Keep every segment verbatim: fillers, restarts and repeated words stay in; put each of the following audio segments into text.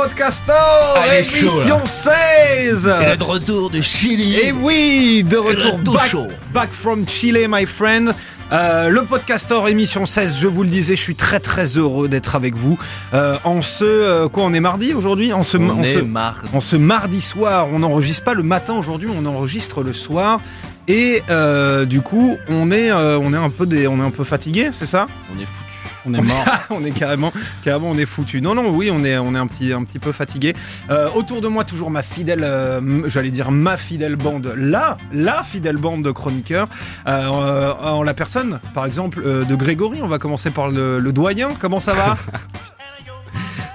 PodcaStore, ah, émission chaud, seize. Et de retour de Chili. Et oui, de retour back, back from Chile, my friend. Euh, le PodcaStore émission seize, je vous le disais, je suis très très heureux d'être avec vous euh, en ce euh, quoi on est mardi aujourd'hui, en ce on en, est ce, mardi. en ce mardi soir, on n'enregistre pas le matin aujourd'hui, on enregistre le soir et euh, du coup on est euh, on est un peu des, on est un peu fatigué, c'est ça ? On est fou. On est mort. on est carrément, carrément, on est foutu. Non, non, oui, on est, on est un petit, un petit peu fatigué. Euh, autour de moi, toujours ma fidèle, euh, j'allais dire ma fidèle bande, la, la fidèle bande de chroniqueurs. Euh, en la personne, par exemple, euh, de Grégory. On va commencer par le, le doyen. Comment ça va ?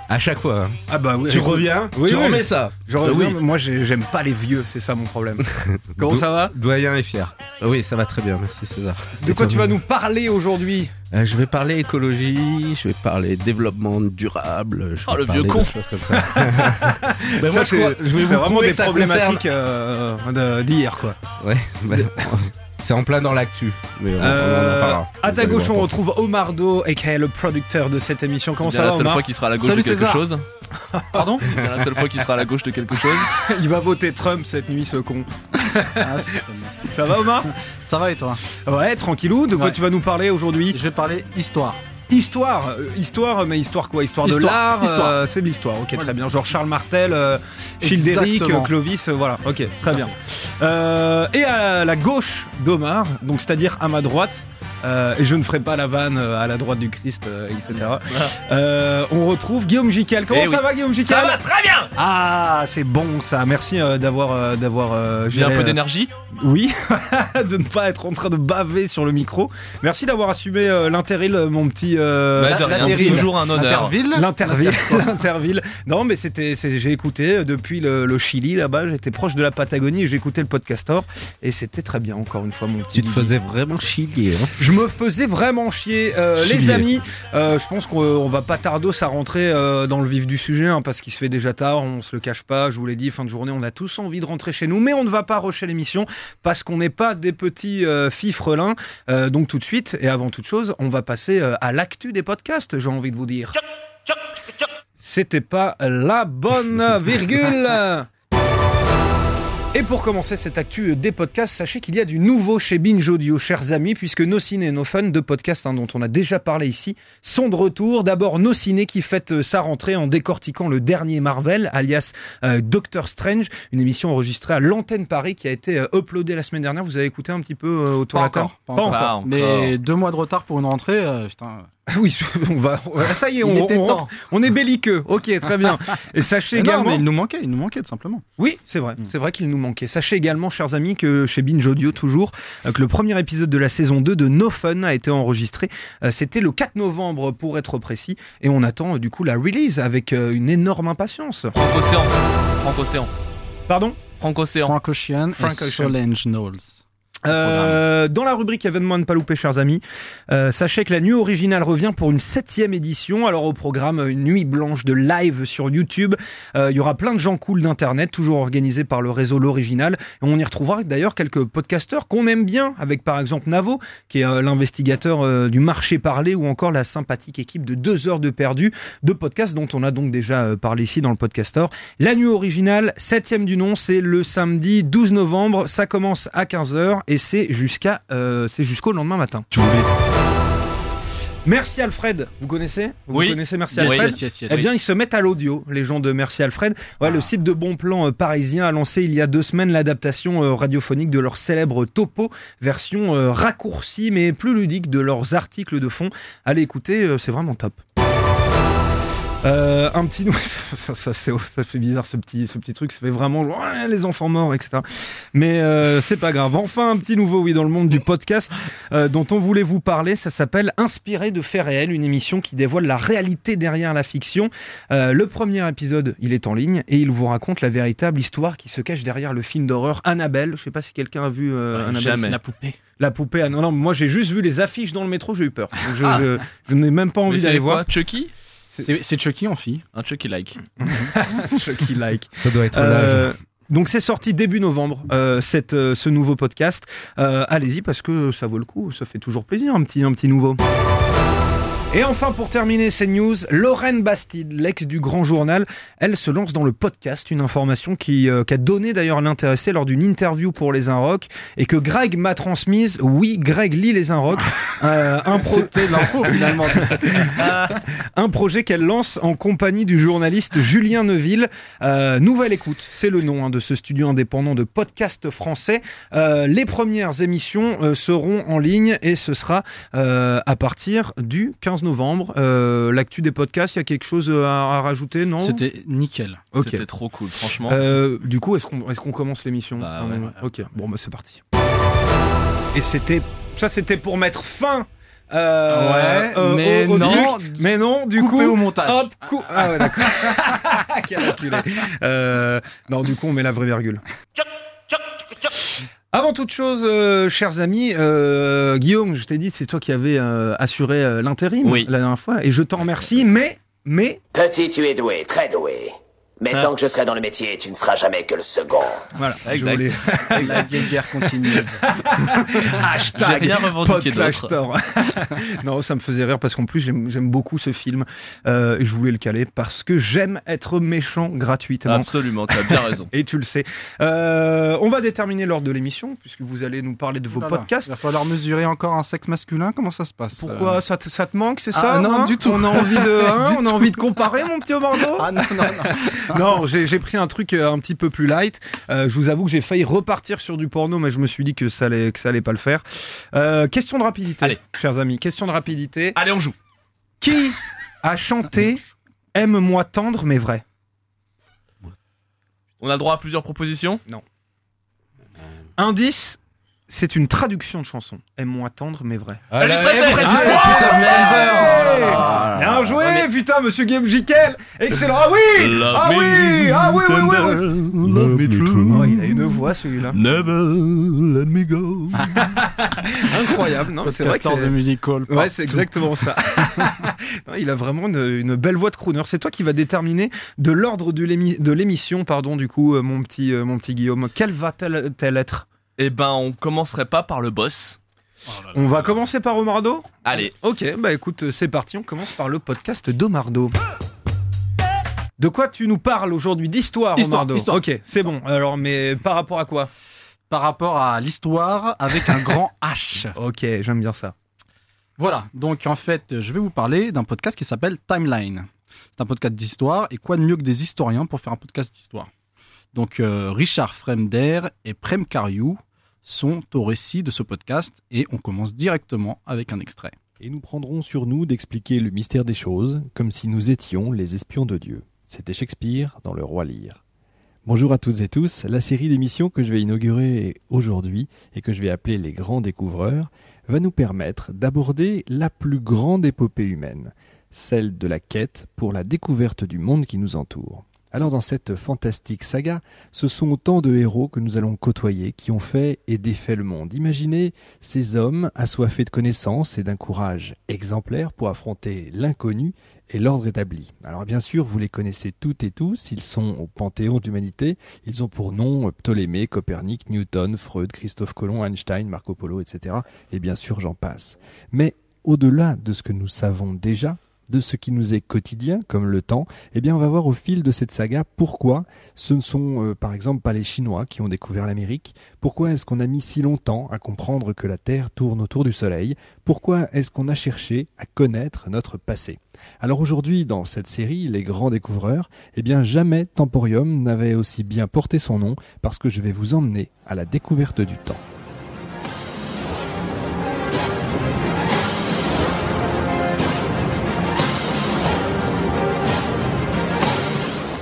À chaque fois. Ah bah oui. Tu reviens, oui, tu oui, remets oui. ça. Je reviens, oui. Moi j'ai, j'aime pas les vieux, c'est ça mon problème. Comment Do- ça va ? Doyen est fier. Oui, ça va très bien, merci César. De quoi tu vas nous parler aujourd'hui ? euh, Je vais parler écologie, je vais parler développement durable. Je oh le vieux con comme ça. bah ça moi, c'est, je je vais c'est vraiment des problématiques euh, d'hier quoi. Ouais, bah, c'est en plein dans l'actu. Mais on, euh, on en parlera. À ta gauche, on retrouve Omar Daoudi, aka le producteur de cette émission. Comment ça va, Omar ? C'est la seule fois qu'il sera à la gauche de quelque chose. Pardon ? C'est la seule fois qu'il sera à la gauche de quelque chose. Il va voter Trump cette nuit, ce con. Ah, c'est ça va, Omar ? Ça va et toi ? Ouais, tranquillou. De quoi ouais. tu vas nous parler aujourd'hui ? Je vais parler histoire. Histoire, histoire, mais histoire quoi ? Histoire, histoire de l'art, histoire. Euh, c'est de l'histoire, ok, voilà. Très bien. Genre Charles Martel, euh, Childéric, euh, Clovis, euh, voilà, ok, très bien. Euh, et à la gauche d'Omar, donc c'est-à-dire à ma droite, euh, et je ne ferai pas la vanne à la droite du Christ, euh, et cetera. Euh, on retrouve Guillaume Gicquel. Comment eh ça oui. va, Guillaume Gicquel ? Ça va très bien ! Ah, c'est bon ça, merci euh, d'avoir. Euh, d'avoir euh, J'ai un peu d'énergie ? Oui, de ne pas être en train de baver sur le micro. Merci d'avoir assumé euh, l'intéril, mon petit. Euh, bah, la, la, la, c'est toujours un honneur. L'interville. L'interville. L'interville. Non, mais c'était, c'est, j'ai écouté depuis le, le Chili là-bas. J'étais proche de la Patagonie et j'ai écouté le PodcaStore et c'était très bien. Encore une fois, mon petit. Tu te faisais vraiment chier. Hein. Je me faisais vraiment chier, euh, les amis. Euh, je pense qu'on va pas tardos à rentrer euh, dans le vif du sujet hein, parce qu'il se fait déjà tard. On se le cache pas. Je vous l'ai dit, fin de journée, on a tous envie de rentrer chez nous, mais on ne va pas rusher l'émission. Parce qu'on n'est pas des petits euh, fifrelins. Euh, donc tout de suite, et avant toute chose, on va passer euh, à l'actu des podcasts, j'ai envie de vous dire. Choc, choc, choc. C'était pas la bonne virgule. Et pour commencer cette actu des podcasts, sachez qu'il y a du nouveau chez Binge Audio, chers amis, puisque Nos Ciné et Nos Fun, deux podcasts hein, dont on a déjà parlé ici, sont de retour. D'abord, Nos Ciné qui fête euh, sa rentrée en décortiquant le dernier Marvel, alias euh, Doctor Strange, une émission enregistrée à l'antenne Paris qui a été euh, uploadée la semaine dernière. Vous avez écouté un petit peu euh, autour de la table ? Pas encore, pas encore. encore. Mais deux mois de retard pour une rentrée, euh, putain... Oui, on va. Ça y est, on, on, on est belliqueux. Ok, très bien. Et sachez mais non, également. Mais il nous manquait, il nous manquait tout simplement. Oui, c'est vrai. Mmh. C'est vrai qu'il nous manquait. Sachez également, chers amis, que chez Binge Audio, toujours, que le premier épisode de la saison deux de No Fun a été enregistré. C'était le quatre novembre, pour être précis. Et on attend, du coup, la release avec une énorme impatience. Frank Ocean. Frank Ocean. Pardon ? Frank Ocean. Frank Ocean. Frank Ocean. Solange Knowles. Euh, dans la rubrique événement à ne pas louper, chers amis, euh, sachez que la Nuit Originale revient pour une septième édition. Alors au programme, une nuit blanche de live sur YouTube. Euh, il y aura plein de gens cool d'internet, toujours organisés par le réseau L'Original. Et on y retrouvera d'ailleurs quelques podcasteurs qu'on aime bien, avec par exemple Navo, qui est euh, l'investigateur euh, du marché parlé, ou encore la sympathique équipe de Deux heures de perdu, deux podcasts dont on a donc déjà euh, parlé ici dans le PodcaStore. La Nuit Originale, septième du nom, c'est le samedi douze novembre. Ça commence à quinze heures. Et c'est, jusqu'à, euh, c'est jusqu'au lendemain matin. Tu Merci Alfred, vous connaissez ? Vous oui. connaissez Merci Alfred ? Oui, yes, yes, yes, eh bien, oui. Ils se mettent à l'audio, les gens de Merci Alfred. Ouais, ah. Le site de Bon Plan euh, parisien a lancé il y a deux semaines l'adaptation euh, radiophonique de leur célèbre topo, version euh, raccourcie mais plus ludique de leurs articles de fond. Allez écouter, euh, c'est vraiment top. Euh, un petit, ça, ça, ça, ça fait bizarre ce petit, ce petit truc, ça fait vraiment les enfants morts, et cetera. Mais euh, c'est pas grave. Enfin, un petit nouveau, oui, dans le monde du podcast euh, dont on voulait vous parler. Ça s'appelle Inspiré de faits réels, une émission qui dévoile la réalité derrière la fiction. Euh, le premier épisode, il est en ligne et il vous raconte la véritable histoire qui se cache derrière le film d'horreur Annabelle. Je sais pas si quelqu'un a vu euh, ouais, Annabelle. Jamais. La poupée. La poupée. Ah, non, non, moi j'ai juste vu les affiches dans le métro, j'ai eu peur. Donc, je, ah. je, je n'ai même pas envie Mais d'aller quoi, voir. Chucky. C'est, c'est Chucky en fille. Un Chucky-like. Chucky-like. Ça doit être euh, l'âge. Donc c'est sorti début novembre, euh, cette, euh, ce nouveau podcast. Euh, allez-y parce que ça vaut le coup, ça fait toujours plaisir, un petit, un petit nouveau. Et enfin, pour terminer ces news, Lorraine Bastide, l'ex du Grand Journal, elle se lance dans le podcast, une information qui, euh, qu'a donnée d'ailleurs l'intéressée lors d'une interview pour Les Inrocks et que Greg m'a transmise. Oui, Greg lit Les Inrocks. Euh, un, pro... un projet qu'elle lance en compagnie du journaliste Julien Neuville. Euh, Nouvelle Écoute, c'est le nom hein, de ce studio indépendant de podcast français. Euh, les premières émissions euh, seront en ligne et ce sera euh, à partir du quinze novembre. Euh, l'actu des podcasts, il y a quelque chose à, à rajouter, non ? C'était nickel. Okay. C'était trop cool, franchement. Euh, du coup, est-ce qu'on, est-ce qu'on commence l'émission ? Bah, ouais, ouais. Ok, bon, bah, c'est parti. Et c'était... Ça, c'était pour mettre fin... Euh, ouais, euh, mais, au, au non, mais non, du coup, au montage. Hop, cou- ah ouais, d'accord. Quel enculé. Euh, non, du coup, on met la vraie virgule. Avant toute chose, euh, chers amis, euh, Guillaume, je t'ai dit, c'est toi qui avais euh, assuré euh, l'intérim oui. la dernière fois, et je t'en remercie, mais, mais... Petit, tu es doué, très doué. Mais ah. tant que je serai dans le métier, tu ne seras jamais que le second. Voilà, exact. Voulais... La guerre continue. Hashtag PodcaStore. Non, ça me faisait rire parce qu'en plus, j'aime, j'aime beaucoup ce film. Euh, et je voulais le caler parce que j'aime être méchant gratuitement. Absolument, tu as bien raison. Et tu le sais. Euh, on va déterminer l'ordre de l'émission puisque vous allez nous parler de vos voilà. podcasts. Il va falloir mesurer encore un sexe masculin. Comment ça se passe ? Pourquoi euh... ça, te, ça te manque, c'est ça ? Ah, non, hein du tout. On a envie de, hein on a envie de comparer, mon petit Omar Daoudi ? Ah non, non, non. Non, j'ai, j'ai pris un truc un petit peu plus light. Euh, je vous avoue que j'ai failli repartir sur du porno, mais je me suis dit que ça allait, que ça allait pas le faire. Euh, question de rapidité, allez. Chers amis. Question de rapidité. Allez, on joue. Qui a chanté « Aime-moi tendre, mais vrai » ? On a le droit à plusieurs propositions ? Non. Indice, c'est une traduction de chanson. « Aime-moi tendre, mais vrai ». Allez, bien joué, ouais, mais... putain, monsieur Guillaume Gicquel. Excellent. Ah oui, ah oui, ah oui, oui, oui, oui. Oh, il a une voix celui-là. Never let me go. Incroyable, non ? C'est vrai que c'est musical. Ouais, c'est exactement ça. Non, il a vraiment une, une belle voix de crooner. C'est toi qui vas déterminer de l'ordre de, l'émi... de l'émission, pardon, du coup, mon petit, mon petit Guillaume. Quelle va-t-elle être ? Eh ben, on commencerait pas par le boss. Oh là là. On va commencer par Omardo ? Allez. Ok, bah écoute, c'est parti, on commence par le podcast d'Omardo. De quoi tu nous parles aujourd'hui ? D'histoire, histoire, Omardo. Histoire. Ok, c'est bon. Alors, mais par rapport à quoi ? Par rapport à l'histoire avec un grand H. Ok, j'aime bien ça. Voilà, donc en fait, je vais vous parler d'un podcast qui s'appelle Timeline. C'est un podcast d'histoire, et quoi de mieux que des historiens pour faire un podcast d'histoire ? Donc, euh, Richard Fremder et Prem Karyou sont au récit de ce podcast et on commence directement avec un extrait. Et nous prendrons sur nous d'expliquer le mystère des choses comme si nous étions les espions de Dieu. C'était Shakespeare dans Le Roi Lear. Bonjour à toutes et tous, la série d'émissions que je vais inaugurer aujourd'hui et que je vais appeler les grands découvreurs va nous permettre d'aborder la plus grande épopée humaine, celle de la quête pour la découverte du monde qui nous entoure. Alors dans cette fantastique saga, ce sont autant de héros que nous allons côtoyer qui ont fait et défait le monde. Imaginez ces hommes assoiffés de connaissances et d'un courage exemplaire pour affronter l'inconnu et l'ordre établi. Alors bien sûr, vous les connaissez toutes et tous, ils sont au panthéon de l'humanité, ils ont pour nom Ptolémée, Copernic, Newton, Freud, Christophe Colomb, Einstein, Marco Polo, et cetera. Et bien sûr, j'en passe. Mais au-delà de ce que nous savons déjà, de ce qui nous est quotidien, comme le temps, eh bien on va voir au fil de cette saga pourquoi ce ne sont euh, par exemple pas les Chinois qui ont découvert l'Amérique, pourquoi est-ce qu'on a mis si longtemps à comprendre que la Terre tourne autour du Soleil, pourquoi est-ce qu'on a cherché à connaître notre passé. Alors aujourd'hui, dans cette série, Les Grands Découvreurs, eh bien jamais Temporium n'avait aussi bien porté son nom parce que je vais vous emmener à la découverte du temps.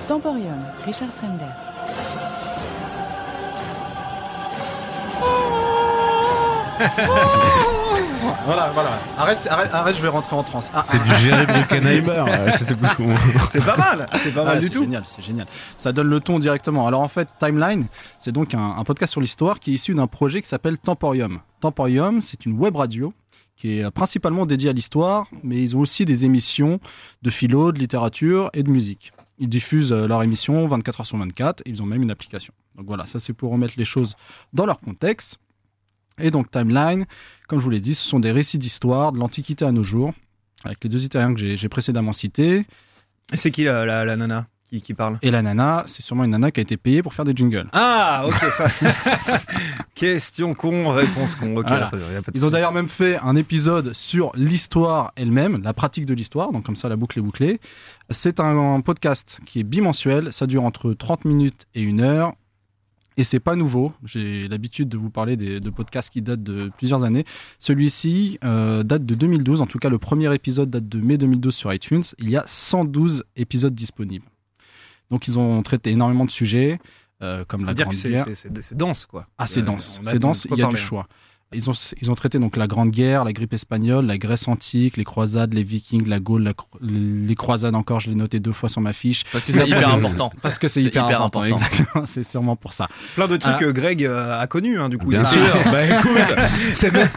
Temporium, Richard Fremder. Voilà, voilà. Arrête, arrête, arrête, je vais rentrer en transe. Ah, c'est ah, du Jerry Bruckheimer, je sais plus comment. C'est pas mal, c'est pas mal ah, du c'est tout. C'est génial, c'est génial. Ça donne le ton directement. Alors en fait, Timeline, c'est donc un, un podcast sur l'histoire qui est issu d'un projet qui s'appelle Temporium. Temporium, c'est une web radio qui est principalement dédiée à l'histoire, mais ils ont aussi des émissions de philo, de littérature et de musique. Ils diffusent leur émission vingt-quatre heures sur vingt-quatre et ils ont même une application. Donc voilà, ça c'est pour remettre les choses dans leur contexte. Et donc Timeline, comme je vous l'ai dit, ce sont des récits d'histoire de l'Antiquité à nos jours avec les deux Italiens que j'ai, j'ai précédemment cités. Et c'est qui la, la, la nana qui, qui parle ? Et la nana, c'est sûrement une nana qui a été payée pour faire des jingles. Ah, ok, ça. Question con, réponse con. Okay, voilà. y a pas de Ils ont d'ailleurs même fait un épisode sur l'histoire elle-même, la pratique de l'histoire, donc comme ça la boucle est bouclée. C'est un, un podcast qui est bimensuel, ça dure entre trente minutes et une heure. Et c'est pas nouveau, j'ai l'habitude de vous parler des, de podcasts qui datent de plusieurs années. Celui-ci euh, date de deux mille douze, en tout cas le premier épisode date de mai deux mille douze sur iTunes. Il y a cent douze épisodes disponibles. Donc ils ont traité énormément de sujets, euh, comme la Grande Guerre. C'est, c'est, c'est dense quoi. Ah c'est dense, c'est dense, il y a du choix. Ils ont, ils ont traité donc la Grande Guerre, la grippe espagnole, la Grèce antique, les croisades, les Vikings, la Gaule, la, les croisades encore, je l'ai noté deux fois sur ma fiche. Parce que c'est hyper important. Parce que c'est, c'est hyper, hyper important, important, exactement, c'est sûrement pour ça. Plein de trucs ah. que Greg euh, a connus, hein, du coup. Bien sûr. Bah écoute, c'est, même,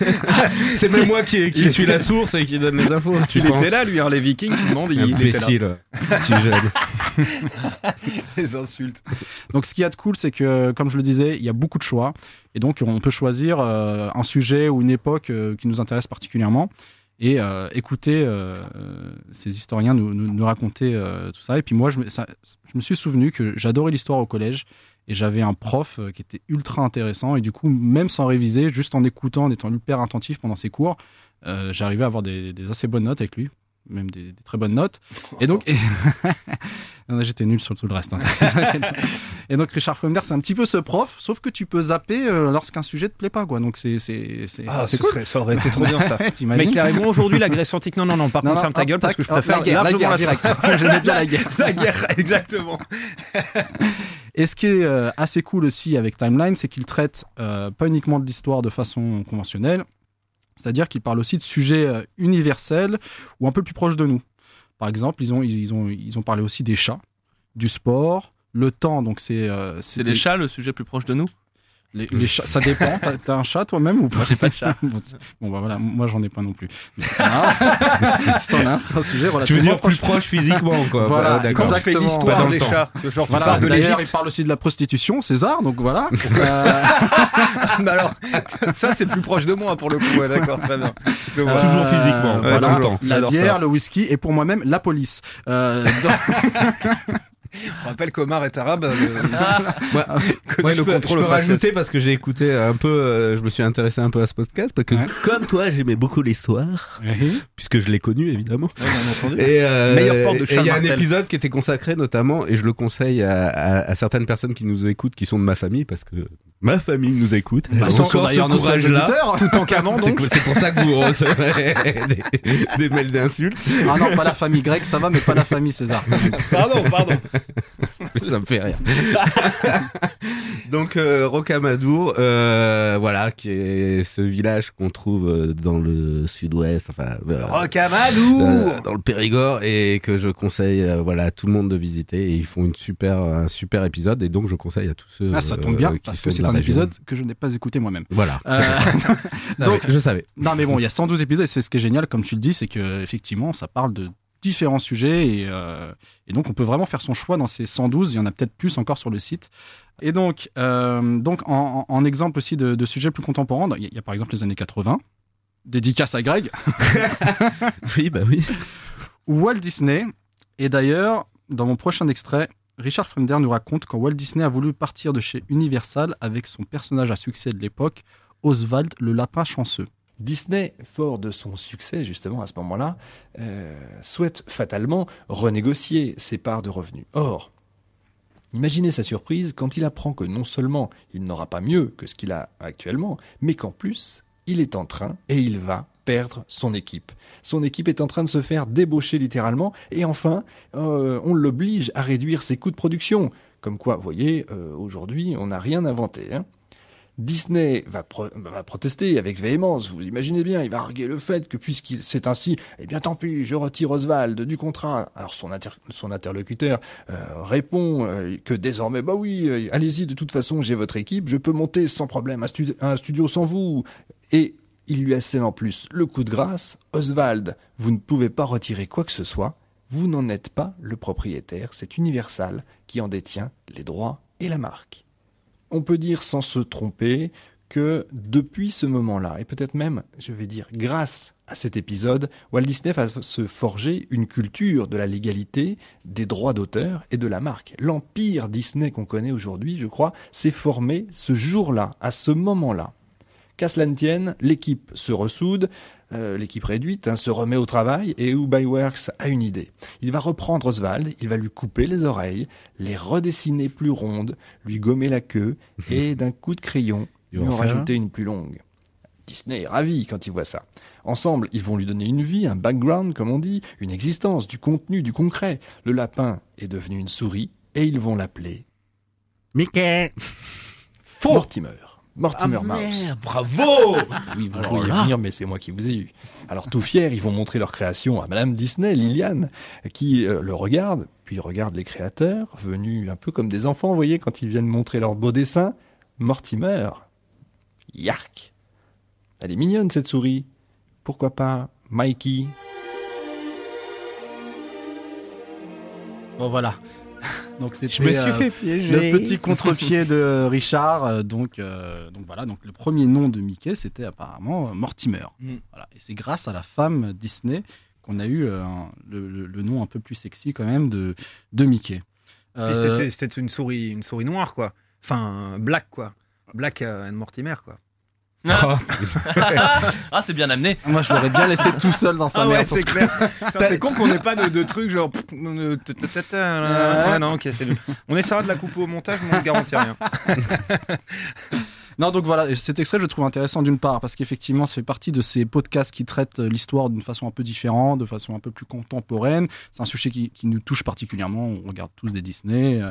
c'est même moi qui, qui suis la source et qui donne les infos. Tu il penses. Était là, lui, hein, les Vikings, tout le monde, il était là. Petit jeune. Les insultes. Donc ce qu'il y a de cool, c'est que, comme je le disais, il y a beaucoup de choix. Et donc, on peut choisir euh, un sujet ou une époque euh, qui nous intéresse particulièrement et euh, écouter euh, ces historiens nous, nous, nous raconter euh, tout ça. Et puis moi, je me, ça, je me suis souvenu que j'adorais l'histoire au collège et j'avais un prof qui était ultra intéressant. Et du coup, même sans réviser, juste en écoutant, en étant hyper attentif pendant ses cours, euh, j'arrivais à avoir des, des assez bonnes notes avec lui, même des, des très bonnes notes. Et donc... Et Non, j'étais nul sur tout le reste. Hein. Et donc, Richard Fremder, c'est un petit peu ce prof, sauf que tu peux zapper euh, lorsqu'un sujet te plaît pas, quoi. Donc, c'est, c'est, c'est, ah, c'est ce cool. serait, ça aurait été trop bien, ça. Mais clairement, aujourd'hui, la Grèce antique, non, non, non, par non, contre, non, ferme ta tac, gueule parce que je préfère la guerre, la guerre directe. J'aimais bien la guerre. La guerre, exactement. Et ce qui est euh, assez cool aussi avec Timeline, c'est qu'il traite euh, pas uniquement de l'histoire de façon conventionnelle, c'est-à-dire qu'il parle aussi de sujets euh, universels ou un peu plus proches de nous. Par exemple, ils ont, ils, ont, ils ont parlé aussi des chats, du sport, le temps. Donc c'est, euh, c'est, c'est des... les chats le sujet plus proche de nous les, les chats, ça dépend. T'as, t'as un chat toi-même ou pas ? Moi, j'ai pas de chat. Bon, bon, bah voilà, moi, j'en ai pas non plus. Mais, ah, si t'en as, c'est un sujet relativement proche. Tu veux dire plus proche physiquement, quoi. Voilà, voilà quand on fait l'histoire des temps. Chats. Genre, voilà, tu parles de l'Égypte. Il parle aussi de la prostitution, César, donc voilà. Euh... Mais alors, ça, c'est plus proche de moi, pour le coup. Ouais, d'accord, très bien. Le euh, toujours physiquement, ouais, voilà, toujours. La bière, le whisky, et pour moi-même, la police. Euh, dans... On rappelle qu'Omar est arabe. Euh, ah. Moi, ouais, je le peux, je peux rajouter parce que j'ai écouté un peu, euh, je me suis intéressé un peu à ce podcast parce que ouais. comme toi, j'aimais beaucoup l'histoire, mm-hmm. puisque je l'ai connu évidemment. Ouais, bien entendu. Et euh, il y a un épisode qui était consacré notamment, et je le conseille à, à, à certaines personnes qui nous écoutent, qui sont de ma famille, parce que ma famille nous écoute. Bah, on reçoit d'ailleurs nos auditeurs, tout en camant. C'est, c'est pour ça que vous recevrez des, des mails d'insultes. Ah non, pas la famille grecque, ça va, mais pas la famille César. Pardon, pardon. Ça me fait rire. Donc euh, Rocamadour, euh, voilà, qui est ce village qu'on trouve dans le sud-ouest, enfin euh, Rocamadour, euh, dans le Périgord, et que je conseille, euh, voilà, à tout le monde de visiter. Et ils font une super, un super épisode, et donc je conseille à tous ceux. Ah, ça tombe bien euh, parce que c'est un région. Épisode que je n'ai pas écouté moi-même. Voilà. Euh, donc je savais. Non, mais bon, il y a cent douze épisodes. Et c'est ce qui est génial, comme tu le dis, c'est que effectivement, ça parle de différents sujets et, euh, et donc on peut vraiment faire son choix dans ces cent douze, il y en a peut-être plus encore sur le site. Et donc, euh, donc en, en exemple aussi de, de sujets plus contemporains, il y, y a par exemple les années quatre-vingts, dédicace à Greg. Oui, bah oui. Walt Disney, et d'ailleurs, dans mon prochain extrait, Richard Fremder nous raconte quand Walt Disney a voulu partir de chez Universal avec son personnage à succès de l'époque, Oswald le lapin chanceux. Disney, fort de son succès justement à ce moment-là, euh, souhaite fatalement renégocier ses parts de revenus. Or, imaginez sa surprise quand il apprend que non seulement il n'aura pas mieux que ce qu'il a actuellement, mais qu'en plus, il est en train et il va perdre son équipe. Son équipe est en train de se faire débaucher littéralement et enfin, euh, on l'oblige à réduire ses coûts de production. Comme quoi, vous voyez, euh, aujourd'hui, on n'a rien inventé, hein. Disney va, pro- va protester avec véhémence, vous imaginez bien, il va arguer le fait que puisqu'il c'est ainsi, eh bien tant pis, je retire Oswald du contrat. Alors son, inter- son interlocuteur euh, répond euh, que désormais, bah oui, euh, allez-y, de toute façon j'ai votre équipe, je peux monter sans problème un, stu- un studio sans vous. Et il lui assène en plus le coup de grâce, Oswald, vous ne pouvez pas retirer quoi que ce soit, vous n'en êtes pas le propriétaire, c'est Universal qui en détient les droits et la marque. On peut dire sans se tromper que depuis ce moment-là, et peut-être même, je vais dire, grâce à cet épisode, Walt Disney va se forger une culture de la légalité, des droits d'auteur et de la marque. L'empire Disney qu'on connaît aujourd'hui, je crois, s'est formé ce jour-là, à ce moment-là. Qu'à cela ne tienne, l'équipe se ressoude, euh, l'équipe réduite hein, se remet au travail et Ubiworks a une idée. Il va reprendre Oswald, il va lui couper les oreilles, les redessiner plus rondes, lui gommer la queue et d'un coup de crayon, ils lui en rajouter une plus longue. Disney est ravi quand il voit ça. Ensemble, ils vont lui donner une vie, un background comme on dit, une existence, du contenu, du concret. Le lapin est devenu une souris et ils vont l'appeler... Mickey. Faux. Mortimer. Mortimer ah, Mouse. Merde, bravo. Oui, vous pourriez venir, mais c'est moi qui vous ai eu. Alors tout fiers, ils vont montrer leur création à Madame Disney, Liliane, qui euh, le regarde, puis regarde les créateurs, venus un peu comme des enfants, vous voyez, quand ils viennent montrer leur beau dessin. Mortimer. Yark. Elle est mignonne cette souris. Pourquoi pas Mikey? Bon voilà. Donc c'était Je me suis euh, fait piéger. Le petit contre-pied de Richard. Donc, euh, donc voilà, donc le premier nom de Mickey, c'était apparemment Mortimer. Mm. Voilà. Et c'est grâce à la femme Disney qu'on a eu euh, le, le, le nom un peu plus sexy quand même de, de Mickey. Euh, c'était, c'était une souris, une souris noire quoi. Enfin, black quoi. Black and Mortimer quoi. Ah. Ah, c'est bien amené. Moi, je l'aurais bien laissé tout seul dans sa ah merde. Ouais, c'est, que... clair. Tain, c'est con qu'on n'ait pas de, de trucs genre. Ah, non, ok, c'est lui. On essaiera de la couper au montage, mais on ne garantit rien. Non, donc voilà, cet extrait, je le trouve intéressant d'une part, parce qu'effectivement, ça fait partie de ces podcasts qui traitent l'histoire d'une façon un peu différente, de façon un peu plus contemporaine. C'est un sujet qui, qui nous touche particulièrement. On regarde tous des Disney.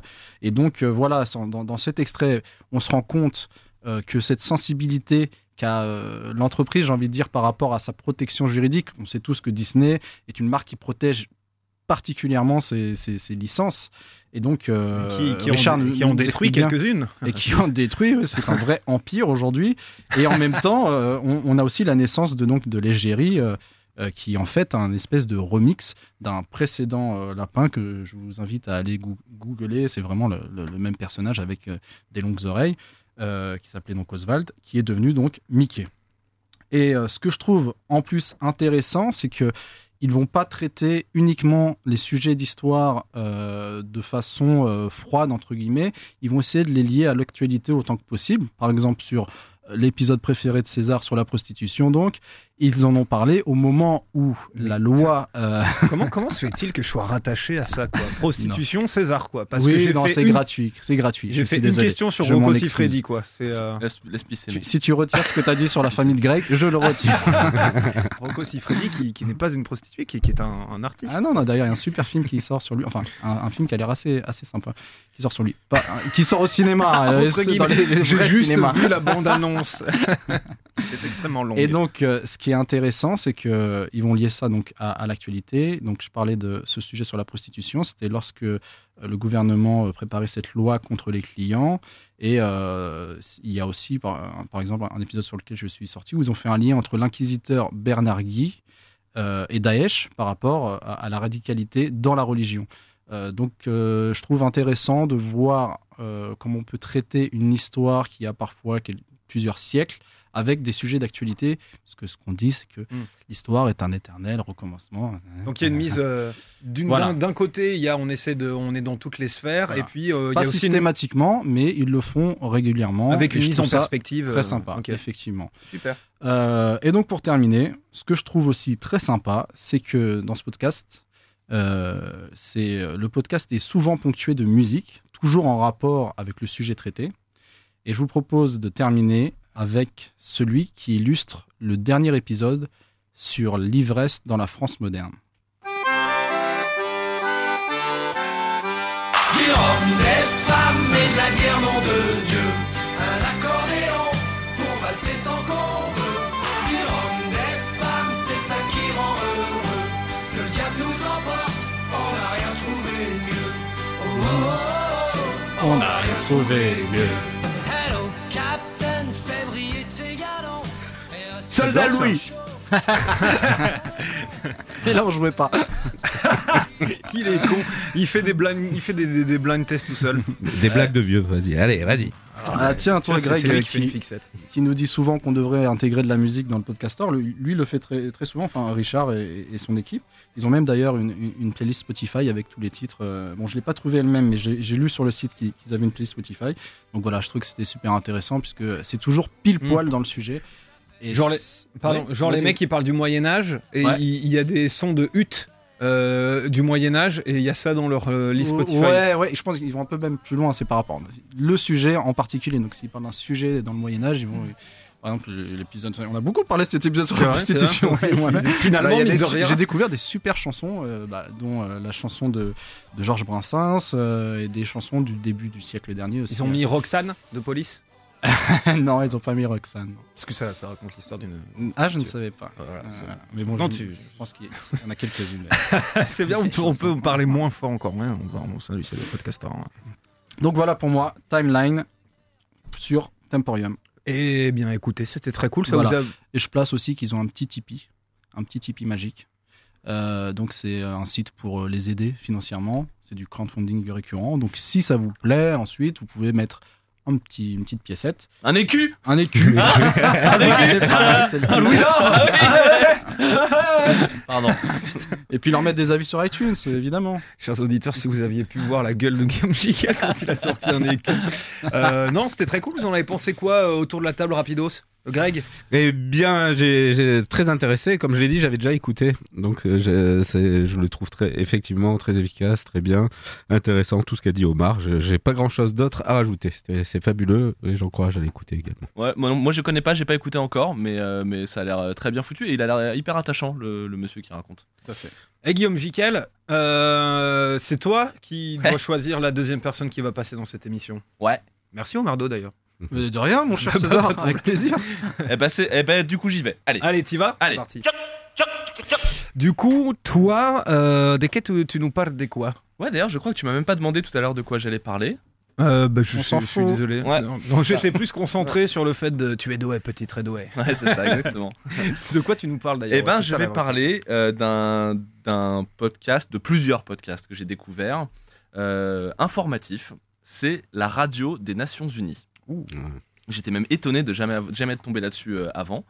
Et donc, voilà, dans, dans cet extrait, on se rend compte euh, que cette sensibilité qu'a euh, l'entreprise, j'ai envie de dire, par rapport à sa protection juridique. On sait tous que Disney est une marque qui protège particulièrement ses, ses, ses licences. Et donc, euh, qui, qui Richard ont, qui ont détruit quelques-unes. Et qui ont détruit, c'est un vrai empire aujourd'hui. Et en même temps, euh, on, on a aussi la naissance de, donc, de l'égérie, euh, euh, qui est en fait un espèce de remix d'un précédent euh, lapin que je vous invite à aller go- googler. C'est vraiment le, le, le même personnage avec euh, des longues oreilles. Euh, qui s'appelait donc Oswald, qui est devenu donc Mickey. Et euh, ce que je trouve en plus intéressant, c'est qu'ils ne vont pas traiter uniquement les sujets d'histoire euh, de façon euh, froide, entre guillemets. Ils vont essayer de les lier à l'actualité autant que possible. Par exemple, sur l'épisode préféré de César sur la prostitution, donc, ils en ont parlé au moment où Mais la loi... Euh... Comment, comment se fait-il que je sois rattaché à ça quoi? Prostitution, non. César, quoi. Parce oui, que j'ai non, fait c'est, une... gratuit, c'est gratuit. J'ai je fait une désolé. Question sur je Rocco Siffredi, quoi. C'est, euh... laisse, laisse pisser, tu, si tu retires ce que tu as dit sur la famille de Greg, je le retire. Rocco Siffredi, qui, qui n'est pas une prostituée, qui, qui est un, un artiste. Ah non, non, d'ailleurs, il y a un super film qui sort sur lui. Enfin, un, un film qui a l'air assez, assez sympa. Qui sort sur lui. Pas, un, qui sort au cinéma. euh, dans les, les j'ai juste cinémas. Vu la bande-annonce. C'est extrêmement long. Et donc, euh, ce qui est intéressant, c'est qu'ils euh, vont lier ça donc, à, à l'actualité. Donc, je parlais de ce sujet sur la prostitution. C'était lorsque euh, le gouvernement préparait cette loi contre les clients. Et euh, il y a aussi, par, par exemple, un épisode sur lequel je suis sorti, où ils ont fait un lien entre l'inquisiteur Bernard Guy euh, et Daesh par rapport à, à la radicalité dans la religion. Euh, donc, euh, je trouve intéressant de voir euh, comment on peut traiter une histoire qui a parfois plusieurs siècles avec des sujets d'actualité, parce que ce qu'on dit, c'est que mmh. l'histoire est un éternel recommencement. Donc il y a une mise euh, d'une, voilà. d'un, d'un côté, il y a on essaie de, on est dans toutes les sphères, voilà. et puis euh, pas il y a aussi systématiquement, une... mais ils le font régulièrement avec une mise en perspective très sympa, okay. effectivement. Super. Euh, et donc pour terminer, ce que je trouve aussi très sympa, c'est que dans ce podcast, euh, c'est le podcast est souvent ponctué de musique, toujours en rapport avec le sujet traité. Et je vous propose de terminer avec celui qui illustre le dernier épisode sur l'ivresse dans la France moderne. Du rhum, des femmes et de la guerre, nom de Dieu. Un accordéon pour valser tant qu'on veut. Du rhum, des femmes, c'est ça qui rend heureux. Que le diable nous emporte, on n'a rien trouvé mieux. Oh, oh, oh, oh, on n'a rien trouvé mieux. Soldat Louis. Et là on jouait pas. Il est con. Il fait des blind, il fait des, des, des blind tests tout seul. Des blagues de vieux, vas-y. Allez, vas-y. Ah tiens, toi Greg, c'est, c'est qui, qui, qui nous dit souvent qu'on devrait intégrer de la musique dans le PodcaStore, lui il le fait très, très souvent, enfin Richard et, et son équipe, ils ont même d'ailleurs une, une, une playlist Spotify avec tous les titres, bon je ne l'ai pas trouvé elle-même mais j'ai, j'ai lu sur le site qu'ils, qu'ils avaient une playlist Spotify, donc voilà je trouve que c'était super intéressant puisque c'est toujours pile poil mmh. dans le sujet. Et genre les, pardon, ouais, genre les mecs ils parlent du Moyen-Âge et ouais. il, il y a des sons de huttes. Euh, du Moyen-Âge et il y a ça dans leur euh, liste Spotify. Ouais, ouais, je pense qu'ils vont un peu même plus loin, c'est par rapport le sujet en particulier. Donc s'ils parlent d'un sujet dans le Moyen-Âge, ils vont. Par exemple, l'épisode. On a beaucoup parlé de cet épisode sur la prostitution. Ouais, ouais, ouais. Finalement, bah, des, j'ai découvert des super chansons, euh, bah, dont euh, la chanson de, de Georges Brassens euh, et des chansons du début du siècle dernier aussi. Ils ont mis Roxane de Police. Non, ils n'ont pas mis Roxane. Parce que ça, ça raconte l'histoire d'une. Ah, je ne savais pas. Voilà, euh, mais bon, non, je, tu... je pense qu'il y en a quelques-unes. C'est bien, on peut, on peut parler moins fort encore. Ouais, on va, on, ça, lui, c'est le podcaster. Hein. Donc voilà pour moi, Timeline sur Temporium. Eh bien, écoutez, c'était très cool. Ça voilà. vous a... Et je place aussi qu'ils ont un petit Tipeee, un petit Tipeee magique. Euh, donc c'est un site pour les aider financièrement. C'est du crowdfunding récurrent. Donc si ça vous plaît, ensuite, vous pouvez mettre. Un petit, une petite piécette. Un écu Un écu ah, Un écu ah, Un louis d'or Pardon. Et puis leur mettre des avis sur iTunes, évidemment. Chers auditeurs, si vous aviez pu voir la gueule de Guillaume Gicquel quand il a sorti un écu. Euh, non, c'était très cool. Vous en avez pensé quoi euh, autour de la table, rapidos Greg ? Eh bien, j'ai, j'ai très intéressé. Comme je l'ai dit, j'avais déjà écouté. Donc, euh, c'est, je le trouve très, effectivement très efficace, très bien, intéressant. Tout ce qu'a dit Omar, je, j'ai pas grand-chose d'autre à rajouter. C'était, c'est fabuleux et j'encourage à l'écouter également. Ouais, moi, moi, je connais pas, j'ai pas écouté encore, mais, euh, mais ça a l'air très bien foutu et il a l'air hyper attachant, le, le monsieur qui raconte. Tout à fait. Et Guillaume Gicquel, euh, c'est toi qui dois choisir la deuxième personne qui va passer dans cette émission. Ouais. Merci Omar Daoudi d'ailleurs. Mais de rien, mon cher César, avec plaisir. Eh ben, c'est, eh ben, du coup, j'y vais. Allez, allez, t'y vas. Allez. C'est parti. Choc, choc, choc, choc. Du coup, toi, euh, de quoi tu, tu nous parles de quoi ? Ouais, d'ailleurs, je crois que tu m'as même pas demandé tout à l'heure de quoi j'allais parler. Euh, bah, je, sais, je suis désolé. Ouais. Non, non, j'étais plus concentré sur le fait de tu es doué, petit, très doué. Ouais, c'est ça, exactement. De quoi tu nous parles d'ailleurs ? Eh ben, ouais, je ça, vais parler euh, d'un d'un podcast, de plusieurs podcasts que j'ai découvert, euh, informatif. C'est la radio des Nations Unies. Ouh. J'étais même étonné de jamais, jamais être tombé là-dessus euh, avant.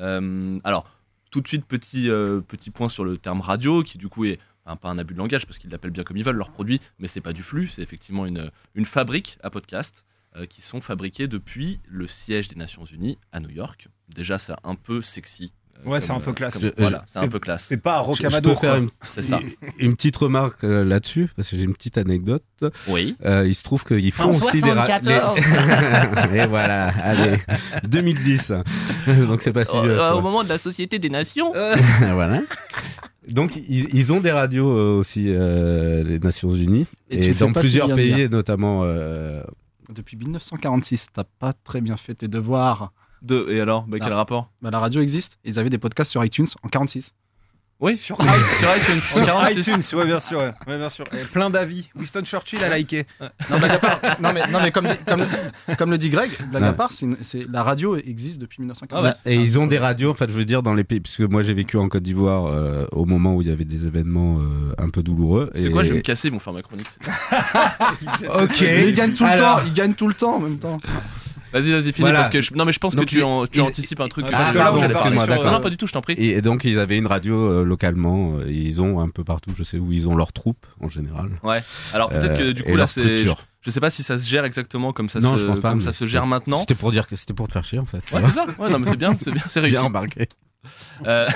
Euh, alors, tout de suite, petit, euh, petit point sur le terme radio, qui du coup est enfin, pas un abus de langage, parce qu'ils l'appellent bien comme ils veulent, leur produit, mais c'est pas du flux, c'est effectivement une, une fabrique à podcasts euh, qui sont fabriqués depuis le siège des Nations Unies à New York. Déjà, c'est un peu sexy. Ouais, comme, c'est un peu classe. Comme, je, voilà, c'est, c'est un peu classe. C'est pas Rocamadour. Une, c'est ça. Une petite remarque euh, là-dessus, parce que j'ai une petite anecdote. Oui. Euh, il se trouve qu'ils font en aussi soixante-quatorze. Des radios. Les... Et voilà, allez. deux mille dix. Donc c'est pas si vieux. Au moment de la Société des Nations. Voilà. Donc ils, ils ont des radios euh, aussi, euh, les Nations Unies. Et, et dans plusieurs pays, bien. notamment. Euh... Depuis dix-neuf cent quarante-six, t'as pas très bien fait tes devoirs. De, et alors bah, bah, quel rapport bah, la radio existe. Ils avaient des podcasts sur iTunes en quarante-six. Oui, sur, sur iTunes. Sur iTunes, ouais, bien sûr. Ouais. Ouais, bien sûr. Et plein d'avis. Winston Churchill a liké. Ouais. Non, blague à part, non, mais, non, mais comme, comme, comme le dit Greg, blague à part, c'est, c'est, la radio existe depuis dix-neuf cent quarante. Ah ouais. Et enfin, ils ont des radios, en fait, je veux dire, dans les pays. Parce que moi, j'ai vécu en Côte d'Ivoire euh, au moment où il y avait des événements euh, un peu douloureux. C'est et... quoi, je vais me casser, ils vont faire ma chronique. Ok. Ils gagnent tout le alors... temps. Ils gagnent tout le temps en même temps. Vas-y, vas-y, finis voilà. Parce que je... non mais je pense donc que tu, en, tu ils... anticipes un truc. Ah, parce que là, j'allais parler sur... non, non, pas du tout, je t'en prie. Et donc ils avaient une radio euh, localement, euh, ils ont un peu partout, je sais où ils ont leurs troupes en général. Ouais. Alors peut-être que du coup euh, là c'est je, je sais pas si ça se gère exactement comme ça non, se je pense pas, comme ça se gère maintenant. C'était pour dire que c'était pour te faire chier en fait. Ouais, c'est ça. Ouais, non mais c'est bien, c'est bien, c'est réussi. Bien embarqué. Euh,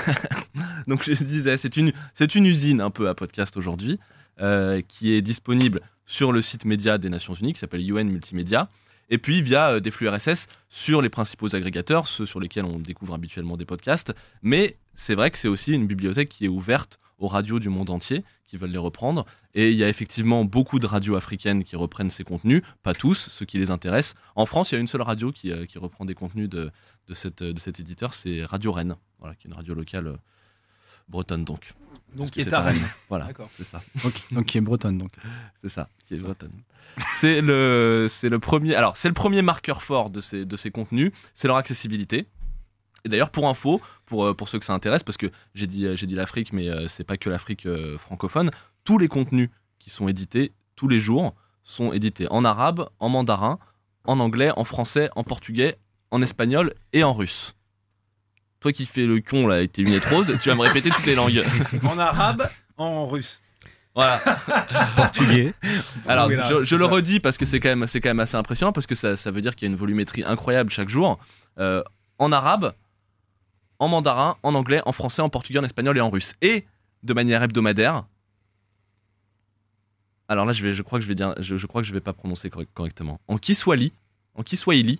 donc je disais, c'est une c'est une usine un peu à podcast aujourd'hui euh, qui est disponible sur le site média des Nations Unies qui s'appelle U N Multimédia. Et puis via des flux R S S sur les principaux agrégateurs, ceux sur lesquels on découvre habituellement des podcasts. Mais c'est vrai que c'est aussi une bibliothèque qui est ouverte aux radios du monde entier qui veulent les reprendre. Et il y a effectivement beaucoup de radios africaines qui reprennent ces contenus, pas tous, ceux qui les intéressent. En France, il y a une seule radio qui, euh, qui reprend des contenus de, de, cette, de cet éditeur, c'est Radio Rennes, voilà, qui est une radio locale euh, bretonne donc. Donc qui est à Rennes. Voilà, d'accord. C'est ça. Okay. Donc qui est bretonne donc. C'est ça, qui est bretonne. C'est le c'est le premier alors, c'est le premier marqueur fort de ces de ces contenus, c'est leur accessibilité. Et d'ailleurs pour info, pour pour ceux que ça intéresse parce que j'ai dit j'ai dit l'Afrique mais c'est pas que l'Afrique francophone, tous les contenus qui sont édités tous les jours sont édités en arabe, en mandarin, en anglais, en français, en portugais, en espagnol et en russe. Toi qui fais le con là avec tes lunettes roses, tu vas me répéter toutes les langues. En arabe, en russe. Voilà. Portugais. Alors, oui, là, je, je le redis parce que c'est quand même, c'est quand même assez impressionnant parce que ça, ça veut dire qu'il y a une volumétrie incroyable chaque jour. Euh, en arabe, en mandarin, en anglais, en français, en portugais, en espagnol et en russe. Et de manière hebdomadaire. Alors là, je, vais, je crois que je vais dire, je, je crois que je vais pas prononcer correct, correctement. En Kiswahili, en Kiswahili.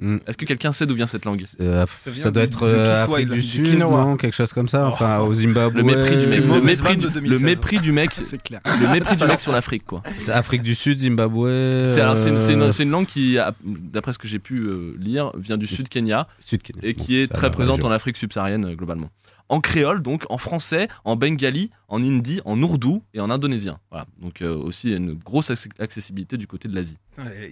Mm. Est-ce que quelqu'un sait d'où vient cette langue? euh, Ça, ça doit être euh, Afrique du Sud, du non, quelque chose comme ça. Enfin, oh. Au Zimbabwe. Le mépris du mec, le mépris, le mépris du mec, c'est clair. Le mépris du mec sur l'Afrique, quoi. C'est Afrique du Sud, Zimbabwe. C'est, alors, c'est, c'est, une, c'est une langue qui, d'après ce que j'ai pu euh, lire, vient du Sud Kenya, Sud Kenya et qui bon, est très présente en Afrique subsaharienne euh, globalement. En créole, donc, en français, en bengali, en hindi, en ourdou et en indonésien. Voilà. Donc, euh, aussi une grosse accessibilité du côté de l'Asie.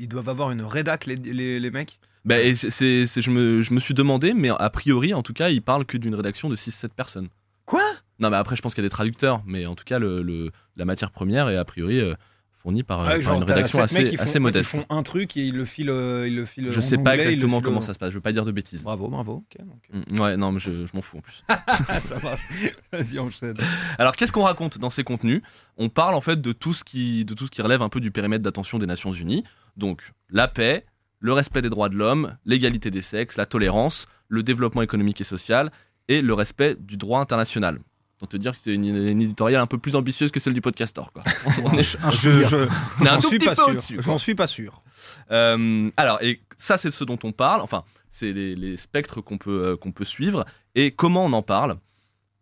Ils doivent avoir une rédac, les, les, les mecs. Bah, et c'est, c'est, je, me, je me suis demandé, mais a priori, en tout cas, ils parlent que d'une rédaction de six sept personnes. Quoi ? Non, mais après, je pense qu'il y a des traducteurs, mais en tout cas, le, le, la matière première est a priori euh, fournie par, ah, genre, par une rédaction assez, font, assez modeste. Ils font un truc et ils le filent, ils le filent je sais anglais, pas exactement comment le... ça se passe, je veux pas dire de bêtises. Bravo, bravo. Okay, donc... Ouais, non, mais je, je m'en fous en plus. Ça marche. Vas-y, enchaîne. Alors, qu'est-ce qu'on raconte dans ces contenus ? On parle en fait de tout, ce qui, de tout ce qui relève un peu du périmètre d'attention des Nations Unies. Donc, la paix, le respect des droits de l'homme, l'égalité des sexes, la tolérance, le développement économique et social et le respect du droit international. Tant te dire que c'est une, une éditoriale un peu plus ambitieuse que celle du Podcastor, quoi. On est un je, je, on j'en, un suis pas sûr. Dessus, j'en suis pas sûr. Euh, alors, et ça, c'est ce dont on parle. Enfin, c'est les, les spectres qu'on peut, euh, qu'on peut suivre. Et comment on en parle ?